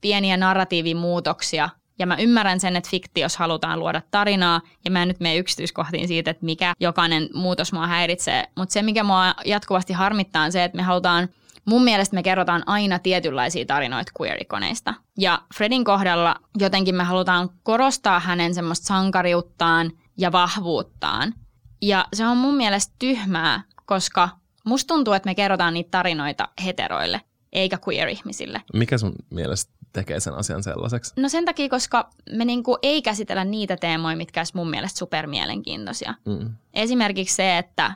pieniä narratiivimuutoksia, ja mä ymmärrän sen, että fiktiossa halutaan luoda tarinaa, ja mä en nyt mene yksityiskohtiin siitä, että mikä jokainen muutos mua häiritsee. Mutta se, mikä mua jatkuvasti harmittaa, on se, että me halutaan, mun mielestä me kerrotaan aina tietynlaisia tarinoita queer-ikoneista. Ja Fredin kohdalla jotenkin me halutaan korostaa hänen semmoista sankariuttaan ja vahvuuttaan. Ja se on mun mielestä tyhmää, koska musta tuntuu, että me kerrotaan niitä tarinoita heteroille, eikä queer-ihmisille. Mikä sun mielestä tekee sen asian sellaiseksi? No sen takia, koska me niinku ei käsitellä niitä teemoja, mitkä olisi mun mielestä supermielenkiintoisia. Esimerkiksi se, että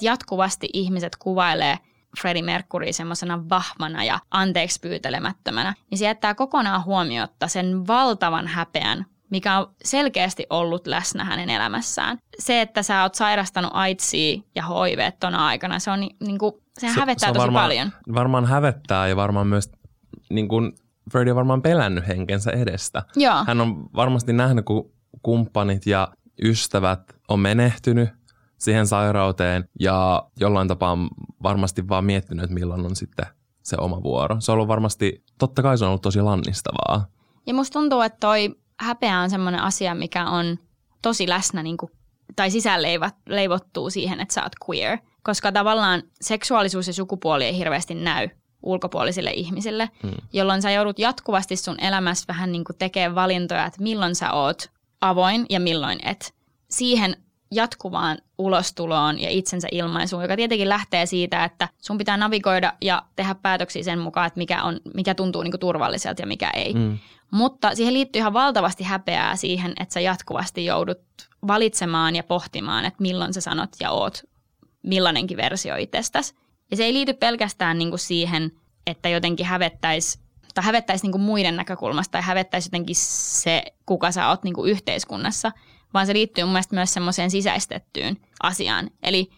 jatkuvasti ihmiset kuvailee Freddie Mercury semmoisena vahvana ja anteeksi pyytelemättömänä, niin se jättää kokonaan huomiotta sen valtavan häpeän, mikä on selkeästi ollut läsnä hänen elämässään. Se, että sä oot sairastanut AIDSia ja HIV tona aikana, se on niinku, sehän hävettää se tosi varmaan, paljon. Varmaan hävettää ja varmaan myös niin kuin Freddie on varmaan pelännyt henkensä edestä. Joo. Hän on varmasti nähnyt, kun kumppanit ja ystävät on menehtynyt siihen sairauteen ja jollain tapaa varmasti vaan miettinyt, että milloin on sitten se oma vuoro. Se on ollut varmasti, totta kai se on ollut tosi lannistavaa. Ja musta tuntuu, että toi häpeä on semmoinen asia, mikä on tosi läsnä niin kuin, tai sisäänleivottuu siihen, että sä oot queer. Koska tavallaan seksuaalisuus ja sukupuoli ei hirveästi näy ulkopuolisille ihmisille, jolloin sä joudut jatkuvasti sun elämässä vähän niin kuin tekemään valintoja, että milloin sä oot avoin ja milloin et. Siihen jatkuvaan ulostuloon ja itsensä ilmaisuun, joka tietenkin lähtee siitä, että sun pitää navigoida ja tehdä päätöksiä sen mukaan, että mikä tuntuu niin kuin turvalliselta ja mikä ei. Mm. Mutta siihen liittyy ihan valtavasti häpeää siihen, että sä jatkuvasti joudut valitsemaan ja pohtimaan, että milloin sä sanot ja oot millainenkin versio itsestäsi. Ja se ei liity pelkästään niin kuin siihen, että jotenkin hävettäisi niin kuin muiden näkökulmasta tai hävettäisi jotenkin se, kuka sä oot niin kuin yhteiskunnassa, vaan se liittyy mun mielestä myös semmoiseen sisäistettyyn asiaan. Eli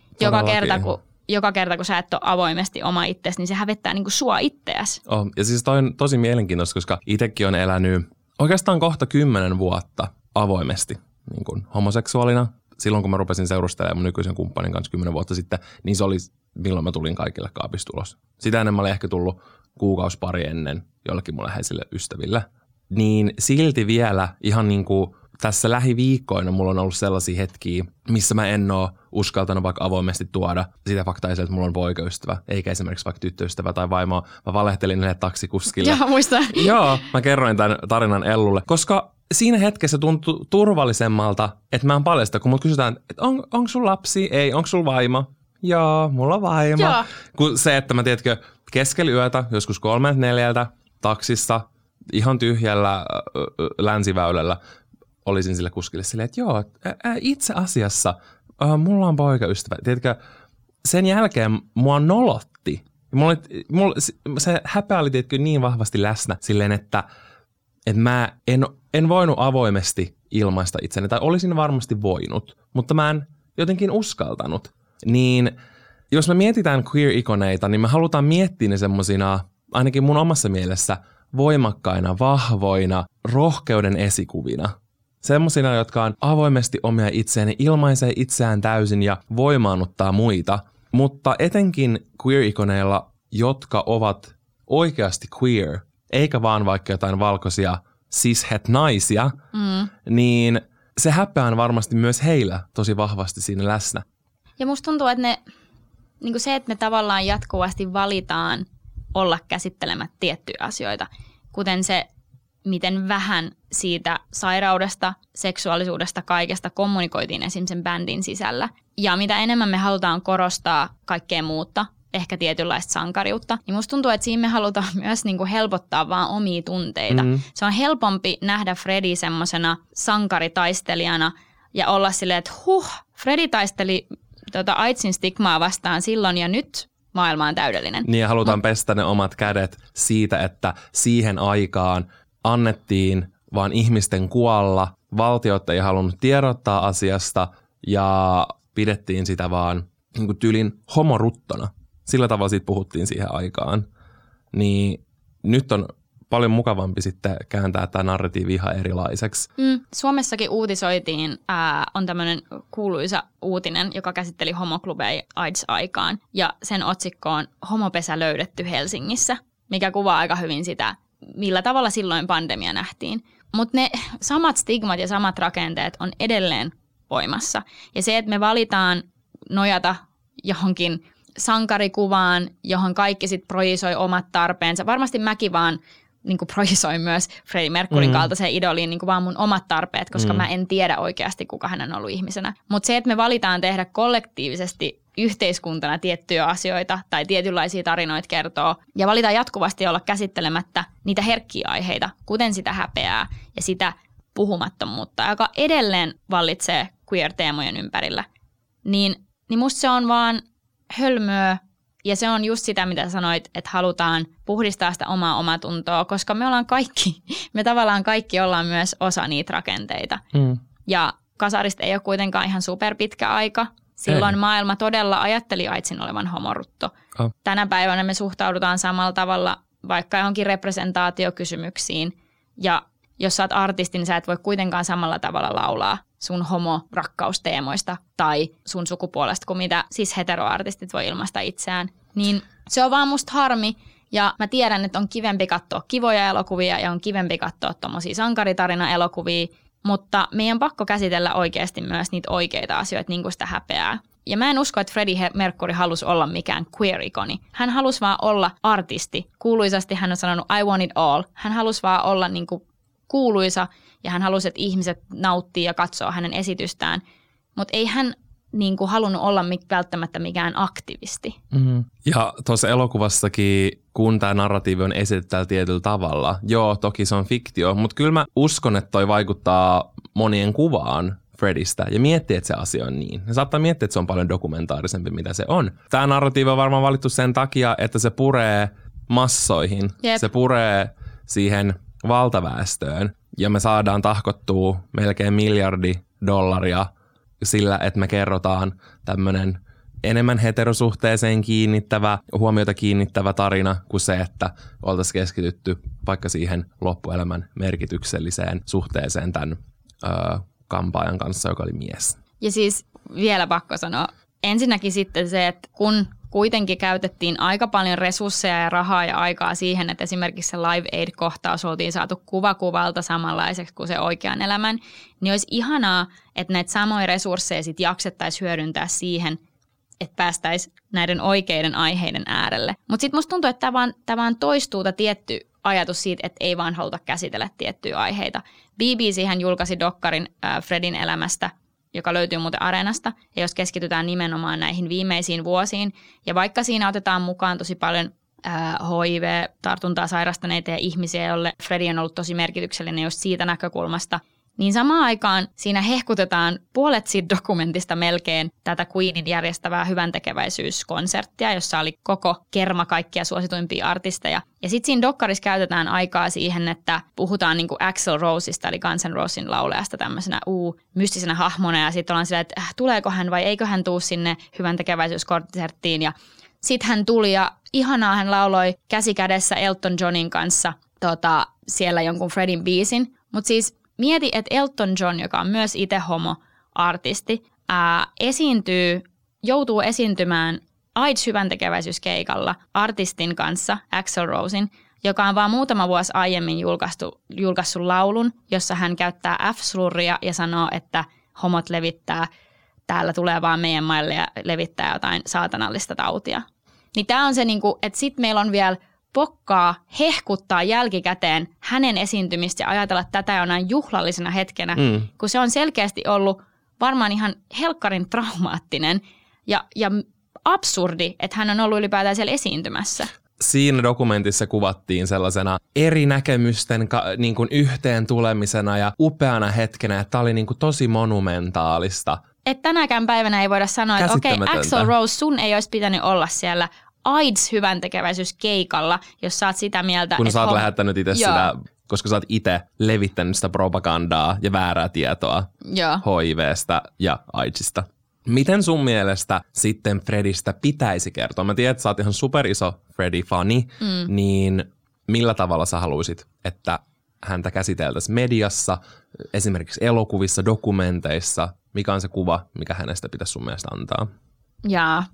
joka kerta, kun sä et ole avoimesti oma itsesi, niin se hävettää niin kuin sua itseäsi. Oh, ja siis toi on tosi mielenkiintoista, koska itsekin on elänyt oikeastaan kohta 10 vuotta avoimesti niin kuin homoseksuaalina. Silloin, kun mä rupesin seurustelemaan mun nykyisen kumppanin kanssa 10 vuotta sitten, niin se oli, milloin mä tulin kaikille kaapista ulos. Sitä ennen mä olin ehkä tullut kuukausi pari ennen jollekin mun läheisille ystäville. Niin silti vielä ihan niin kuin tässä lähiviikkoina mulla on ollut sellaisia hetkiä, missä mä en ole uskaltanut vaikka avoimesti tuoda sitä faktaa, että mulla on poikaystävä, eikä esimerkiksi vaikka tyttöystävä tai vaimoa. Mä valehtelin näille taksikuskille. Joo, muistan. Joo, mä kerroin tämän tarinan Ellulle, koska siinä hetkessä tuntui turvallisemmalta, että mä en paljasta, kun mut kysytään, että onko sun lapsi, ei, onko sun vaimo? Joo, mulla on vaimo. Joo. Kun se, että mä tiedätkö, keskellä yötä, joskus 3-4 taksissa, ihan tyhjällä länsiväylällä, olisin sille kuskille silleen, että joo, itse asiassa mulla on poikaystävä. Tiedätkö, sen jälkeen mua nolotti. Se häpeä oli tiedätkö, niin vahvasti läsnä silleen, että mä en voinut avoimesti ilmaista itseni. Tai olisin varmasti voinut, mutta mä en jotenkin uskaltanut. Niin jos me mietitään queer-ikoneita, niin me halutaan miettiä ne semmoisina, ainakin mun omassa mielessä, voimakkaina, vahvoina, rohkeuden esikuvina. Semmoisina, jotka on avoimesti omia itseään, ilmaisee itseään täysin ja voimaannuttaa muita. Mutta etenkin queer-ikoneilla, jotka ovat oikeasti queer, eikä vaan vaikka jotain valkoisia cis-het-naisia, niin se häpeä on varmasti myös heillä tosi vahvasti siinä läsnä. Ja musta tuntuu, että niin kuin se, että me tavallaan jatkuvasti valitaan olla käsittelemättä tiettyjä asioita, kuten se, miten vähän siitä sairaudesta, seksuaalisuudesta, kaikesta kommunikoitiin esim. Sen bändin sisällä. Ja mitä enemmän me halutaan korostaa kaikkea muutta, ehkä tietynlaista sankariutta, niin musta tuntuu, että siinä me halutaan myös niin kuin helpottaa vaan omia tunteita. Mm-hmm. Se on helpompi nähdä Fredi semmoisena sankaritaistelijana ja olla silleen, että Fredi taisteli AIDSin stigmaa vastaan silloin ja nyt maailma on täydellinen. Niin ja halutaan pestä ne omat kädet siitä, että siihen aikaan annettiin vaan ihmisten kuolla, valtiot ei halunnut tiedottaa asiasta ja pidettiin sitä vaan niin kuin tyylin homoruttona. Sillä tavalla siitä puhuttiin siihen aikaan. Niin nyt on paljon mukavampi sitten kääntää tämä narratiivi ihan erilaiseksi. Suomessakin uutisoitiin, on tämmöinen kuuluisa uutinen, joka käsitteli homoklubeja AIDS-aikaan. Ja sen otsikko on "Homopesä löydetty Helsingissä", mikä kuvaa aika hyvin sitä, millä tavalla silloin pandemia nähtiin. Mutta ne samat stigmat ja samat rakenteet on edelleen voimassa. Ja se, että me valitaan nojata johonkin sankarikuvaan, johon kaikki sit projisoi omat tarpeensa. Varmasti mäkin vaan niin kuin projisoin myös Freddie Mercuryn kaltaiseen idoliin niin kuin vaan mun omat tarpeet, koska mä en tiedä oikeasti, kuka hän on ollut ihmisenä. Mutta se, että me valitaan tehdä kollektiivisesti yhteiskuntana tiettyjä asioita tai tietynlaisia tarinoita kertoo ja valitaan jatkuvasti olla käsittelemättä niitä herkkiä aiheita, kuten sitä häpeää ja sitä puhumattomuutta, joka edelleen vallitsee queer-teemojen ympärillä, niin musta se on vaan hölmöä. Ja se on just sitä, mitä sanoit, että halutaan puhdistaa sitä omaa tuntoa, koska me tavallaan kaikki ollaan myös osa niitä rakenteita. Ja kasarista ei ole kuitenkaan ihan superpitkä aika. Silloin maailma todella ajatteli AIDSin olevan homorutto. Tänä päivänä me suhtaudutaan samalla tavalla vaikka johonkin representaatiokysymyksiin. Ja jos sä oot artisti, niin sä et voi kuitenkaan samalla tavalla laulaa sun homorakkausteemoista tai sun sukupuolesta kuin mitä siis heteroartistit voi ilmaista itseään. Niin se on vaan musta harmi ja mä tiedän, että on kivempi katsoa kivoja elokuvia ja on kivempi katsoa tommosia sankaritarina-elokuvia, mutta meidän on pakko käsitellä oikeasti myös niitä oikeita asioita, niin kuin sitä häpeää. Ja mä en usko, että Freddie Mercury halusi olla mikään queer-ikoni. Hän halusi vaan olla artisti. Kuuluisasti hän on sanonut "I want it all". Hän halusi vaan olla niin kuin kuuluisa ja hän halusi, että ihmiset nauttii ja katsoo hänen esitystään. Mutta ei hän niinku halunnut olla välttämättä mikään aktivisti. Mm-hmm. Ja tuossa elokuvassakin, kun tämä narratiivi on esitetty tietyllä tavalla, joo, toki se on fiktio, mutta kyllä mä uskon, että toi vaikuttaa monien kuvaan Fredistä ja miettii, että se asia on niin. Ja saattaa miettiä, että se on paljon dokumentaarisempi, mitä se on. Tämä narratiivi on varmaan valittu sen takia, että se puree massoihin. Jep. Se puree siihen valtaväestöön ja me saadaan tahkottua melkein $1 billion sillä, että me kerrotaan tämmöinen enemmän heterosuhteeseen kiinnittävä, huomiota kiinnittävä tarina kuin se, että oltaisiin keskitytty vaikka siihen loppuelämän merkitykselliseen suhteeseen tämän kampaajan kanssa, joka oli mies. Ja siis vielä pakko sanoa. Ensinnäkin sitten se, että kun kuitenkin käytettiin aika paljon resursseja ja rahaa ja aikaa siihen, että esimerkiksi se Live Aid-kohtaus oltiin saatu kuva kuvalta samanlaiseksi kuin se oikean elämän, niin olisi ihanaa, että näitä samoja resursseja sitten jaksettaisiin hyödyntää siihen, että päästäisiin näiden oikeiden aiheiden äärelle. Mutta sitten musta tuntuu, että tämä vaan toistuu tämä tietty ajatus siitä, että ei vaan haluta käsitellä tiettyjä aiheita. BBC hän julkaisi dokkarin Fredin elämästä, joka löytyy muuten Areenasta, ja jos keskitytään nimenomaan näihin viimeisiin vuosiin, ja vaikka siinä otetaan mukaan tosi paljon HIV-tartuntaa sairastaneita ja ihmisiä, jolle Fredi on ollut tosi merkityksellinen just siitä näkökulmasta, niin samaan aikaan siinä hehkutetaan puolet siitä dokumentista melkein tätä Queenin järjestävää hyväntekeväisyyskonserttia, jossa oli koko kerma kaikkia suosituimpia artisteja. Ja sitten siinä dokkarissa käytetään aikaa siihen, että puhutaan niinku Axl Roseista, eli Guns N' Rosesin laulajasta tämmöisenä mystisenä hahmona. Ja sitten ollaan silleen, että tuleeko hän vai eikö hän tuu sinne hyväntekeväisyyskonserttiin. Ja sitten hän tuli ja ihanaa hän lauloi käsi kädessä Elton Johnin kanssa siellä jonkun Fredin biisin. Mutta siis mieti, että Elton John, joka on myös itse homo-artisti, joutuu esiintymään AIDS-hyväntekeväisyyskeikalla artistin kanssa, Axl Rosen, joka on vaan muutama vuosi aiemmin julkaissut laulun, jossa hän käyttää F-slurria ja sanoo, että homot levittää, täällä tulee vaan meidän maille ja levittää jotain saatanallista tautia. Niin tämä on se, niinku, että sitten meillä on vielä pokkaa hehkuttaa jälkikäteen hänen esiintymistä ja ajatella tätä jonain juhlallisena hetkenä, kun se on selkeästi ollut varmaan ihan helkkarin traumaattinen ja absurdi, että hän on ollut ylipäätään siellä esiintymässä. Siinä dokumentissa kuvattiin sellaisena eri näkemysten niin kuin yhteen tulemisena ja upeana hetkenä, että tämä oli niin kuin tosi monumentaalista. Et tänäkään päivänä ei voida sanoa, että okei, Axl Rose, sun ei olisi pitänyt olla siellä AIDS-hyväntekeväisyyskeikalla, jos sä oot sitä mieltä, kun sä oot lähettänyt itse sitä, koska sä oot itse levittänyt sitä propagandaa ja väärää tietoa HIVstä ja AIDSista. Miten sun mielestä sitten Fredistä pitäisi kertoa? Mä tiedän, että sä oot ihan superiso Freddy-fani, niin millä tavalla sä haluisit, että häntä käsiteltäisiin mediassa, esimerkiksi elokuvissa, dokumenteissa? Mikä on se kuva, mikä hänestä pitäisi sun mielestä antaa? Jaa.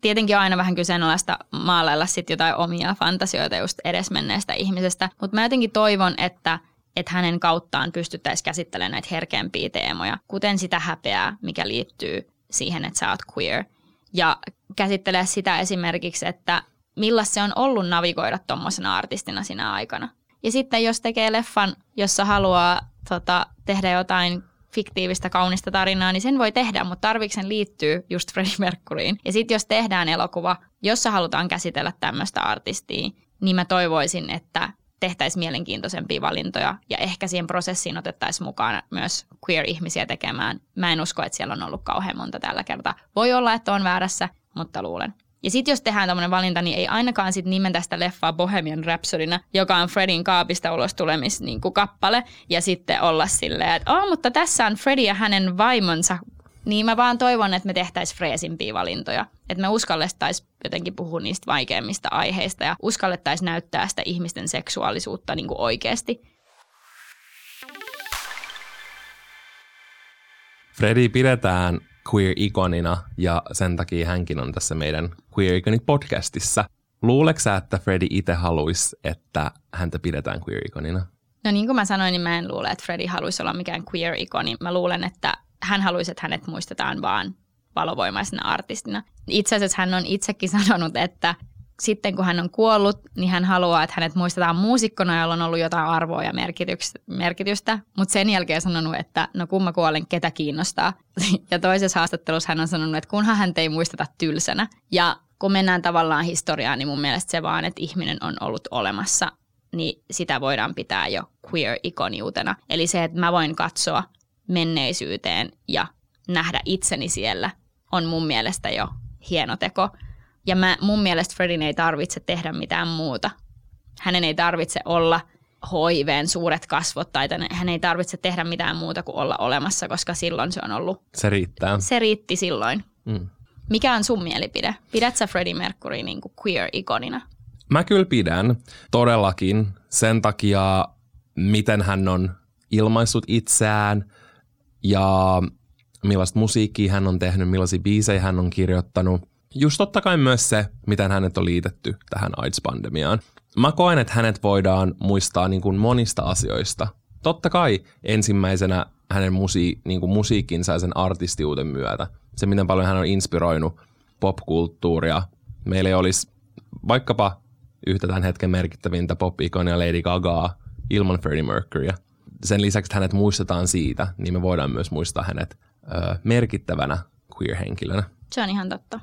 Tietenkin on aina vähän kyseenalaista maalailla sitten jotain omia fantasioita just edesmenneestä ihmisestä, mutta mä jotenkin toivon, että hänen kauttaan pystyttäisiin käsittelemään näitä herkempiä teemoja, kuten sitä häpeää, mikä liittyy siihen, että sä oot queer. Ja käsittelee sitä esimerkiksi, että millas se on ollut navigoida tommosena artistina sinä aikana. Ja sitten jos tekee leffan, jossa haluaa tehdä jotain fiktiivistä, kaunista tarinaa, niin sen voi tehdä, mutta tarvitsen liittyy just Freddie Mercuryin. Ja sitten jos tehdään elokuva, jossa halutaan käsitellä tämmöistä artistia, niin mä toivoisin, että tehtäisiin mielenkiintoisempia valintoja ja ehkä siihen prosessiin otettaisiin mukaan myös queer-ihmisiä tekemään. Mä en usko, että siellä on ollut kauhean monta tällä kertaa. Voi olla, että on väärässä, mutta luulen. Ja sitten jos tehdään tämmöinen valinta, niin ei ainakaan sitten nimetä sitä leffaa Bohemian Rhapsodina, joka on Fredin kaapista ulos tulemis niin kuin kappale, ja sitten olla silleen, että mutta tässä on Freddy ja hänen vaimonsa. Niin mä vaan toivon, että me tehtäisiin freesimpiä valintoja. Että me uskallettaisiin jotenkin puhua niistä vaikeimmista aiheista ja uskallettaisiin näyttää sitä ihmisten seksuaalisuutta niin kuin oikeasti. Freddy pidetään queer-ikonina, ja sen takia hänkin on tässä meidän Queer Iconit-podcastissa. Luuleeko sä, että Freddy itse haluaisi, että häntä pidetään queer-ikonina? No niin kuin mä sanoin, niin mä en luule, että Freddy haluaisi olla mikään queer-ikoni. Mä luulen, että hän haluaisi, että hänet muistetaan vaan valovoimaisena artistina. Itse asiassa hän on itsekin sanonut, että sitten kun hän on kuollut, niin hän haluaa, että hänet muistetaan muusikkona, jolla on ollut jotain arvoa ja merkitystä. Mutta sen jälkeen sanonut, että no kun mä kuolen, ketä kiinnostaa. Ja toisessa haastattelussa hän on sanonut, että kunhan häntä ei muisteta tylsänä. Ja kun mennään tavallaan historiaan, niin mun mielestä se vaan, että ihminen on ollut olemassa, niin sitä voidaan pitää jo queer-ikoniutena. Eli se, että mä voin katsoa menneisyyteen ja nähdä itseni siellä, on mun mielestä jo hieno teko. Ja mun mielestä Fredin ei tarvitse tehdä mitään muuta. Hänen ei tarvitse olla HIV:n suuret kasvot tai hän ei tarvitse tehdä mitään muuta kuin olla olemassa, koska silloin se on ollut. Se riittää. Se riitti silloin. Mm. Mikä on sun mielipide? Pidät sä Freddie Mercury niin kuin queer-ikonina? Mä kyllä pidän todellakin sen takia, miten hän on ilmaissut itseään ja millaista musiikkia hän on tehnyt, millaisia biisejä hän on kirjoittanut. Just totta kai myös se, miten hänet on liitetty tähän AIDS-pandemiaan. Mä koen, että hänet voidaan muistaa niin kuin monista asioista. Totta kai ensimmäisenä hänen musiikkinsa ja sen artistiuden myötä. Se, miten paljon hän on inspiroinut popkulttuuria. Meillä ei olisi vaikkapa yhtä tämän hetken merkittävintä pop-ikonia Lady Gagaa ilman Freddie Mercuryä. Sen lisäksi, että hänet muistetaan siitä, niin me voidaan myös muistaa hänet merkittävänä queer-henkilönä. Se on ihan totta.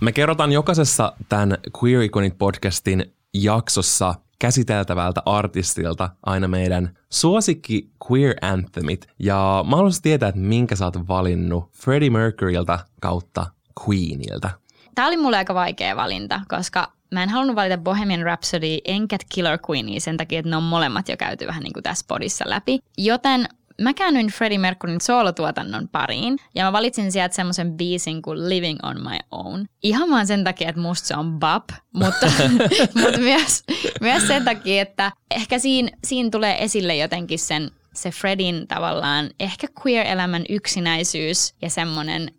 Me kerrotaan jokaisessa tämän Queer Iconit podcastin jaksossa käsiteltävältä artistilta aina meidän suosikki Queer Anthemit. Ja mä haluaisin tietää, että minkä sä oot valinnut Freddie Mercuryltä kautta Queeniltä. Tää oli mulle aika vaikea valinta, koska mä en halunnut valita Bohemian Rhapsody enkä Killer Queenia sen takia, että ne on molemmat jo käyty vähän niin kuin tässä podissa läpi. Joten mä käännyin Freddie Mercuryn soolotuotannon pariin ja mä valitsin sieltä semmoisen biisin kuin Living on My Own. Ihan vaan sen takia, että musta se on bop, mutta myös sen takia, että ehkä siinä tulee esille jotenkin se Freddin tavallaan ehkä queer-elämän yksinäisyys ja semmoinen.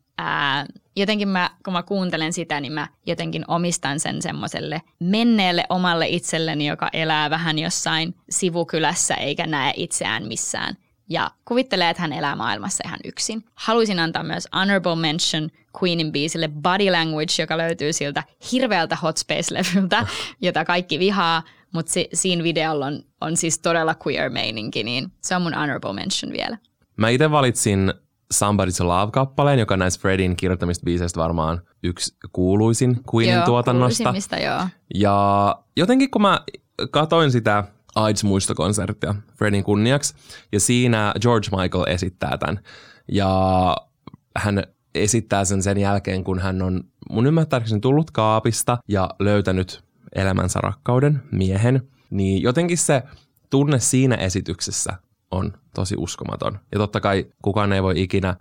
Jotenkin kun mä kuuntelen sitä, niin mä jotenkin omistan sen semmoiselle menneelle omalle itselleni, joka elää vähän jossain sivukylässä eikä näe itseään missään. Ja kuvittelee, että hän elää maailmassa ihan yksin. Haluaisin antaa myös honorable mention Queenin biisille Body Language, joka löytyy siltä hirveältä Hot Space-levyltä, jota kaikki vihaa, mutta siinä videolla on siis todella queer-meininki, niin se on mun honorable mention vielä. Mä itse valitsin Somebody to Love-kappaleen, joka näissä Freddin kirjoittamista biiseistä varmaan yksi kuuluisin Queenin tuotannosta. Joo. Ja jotenkin kun mä katoin sitä AIDS-muistokonserttia Freddin kunniaksi, ja siinä George Michael esittää tämän. Ja hän esittää sen jälkeen, kun hän on mun ymmärtääkseni tullut kaapista ja löytänyt elämänsä rakkauden miehen, niin jotenkin se tunne siinä esityksessä on tosi uskomaton. Ja totta kai kukaan ei voi ikinä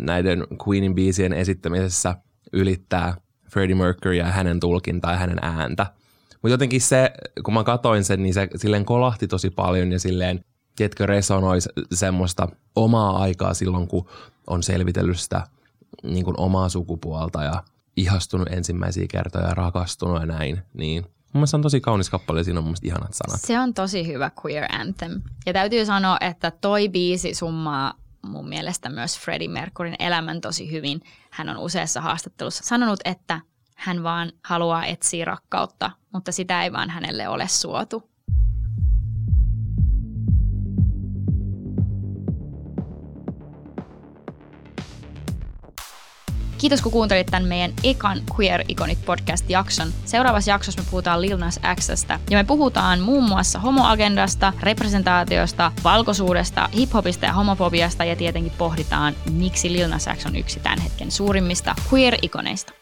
näiden Queenin biisien esittämisessä ylittää Freddie Mercuryä ja hänen tulkintaa ja hänen ääntä. Mutta jotenkin se, kun mä katsoin sen, niin se silleen kolahti tosi paljon ja silleen, tietkö resonoi semmoista omaa aikaa silloin, kun on selvitellyt sitä niin kuin omaa sukupuolta ja ihastunut ensimmäisiä kertoja ja rakastunut ja näin, niin mun mielestä on tosi kaunis kappale ja siinä on mun mielestä ihanat sanat. Se on tosi hyvä queer anthem. Ja täytyy sanoa, että toi biisi summaa mun mielestä myös Freddie Mercuryn elämän tosi hyvin. Hän on useassa haastattelussa sanonut, että hän vaan haluaa etsiä rakkautta, mutta sitä ei vaan hänelle ole suotu. Kiitos kun kuuntelit tämän meidän ekan Queer Iconit podcast-jakson. Seuraavassa jaksossa me puhutaan Lil Nas X:stä ja me puhutaan muun muassa homoagendasta, representaatiosta, valkoisuudesta, hiphopista ja homofobiasta ja tietenkin pohditaan, miksi Lil Nas X on yksi tämän hetken suurimmista queer-ikoneista.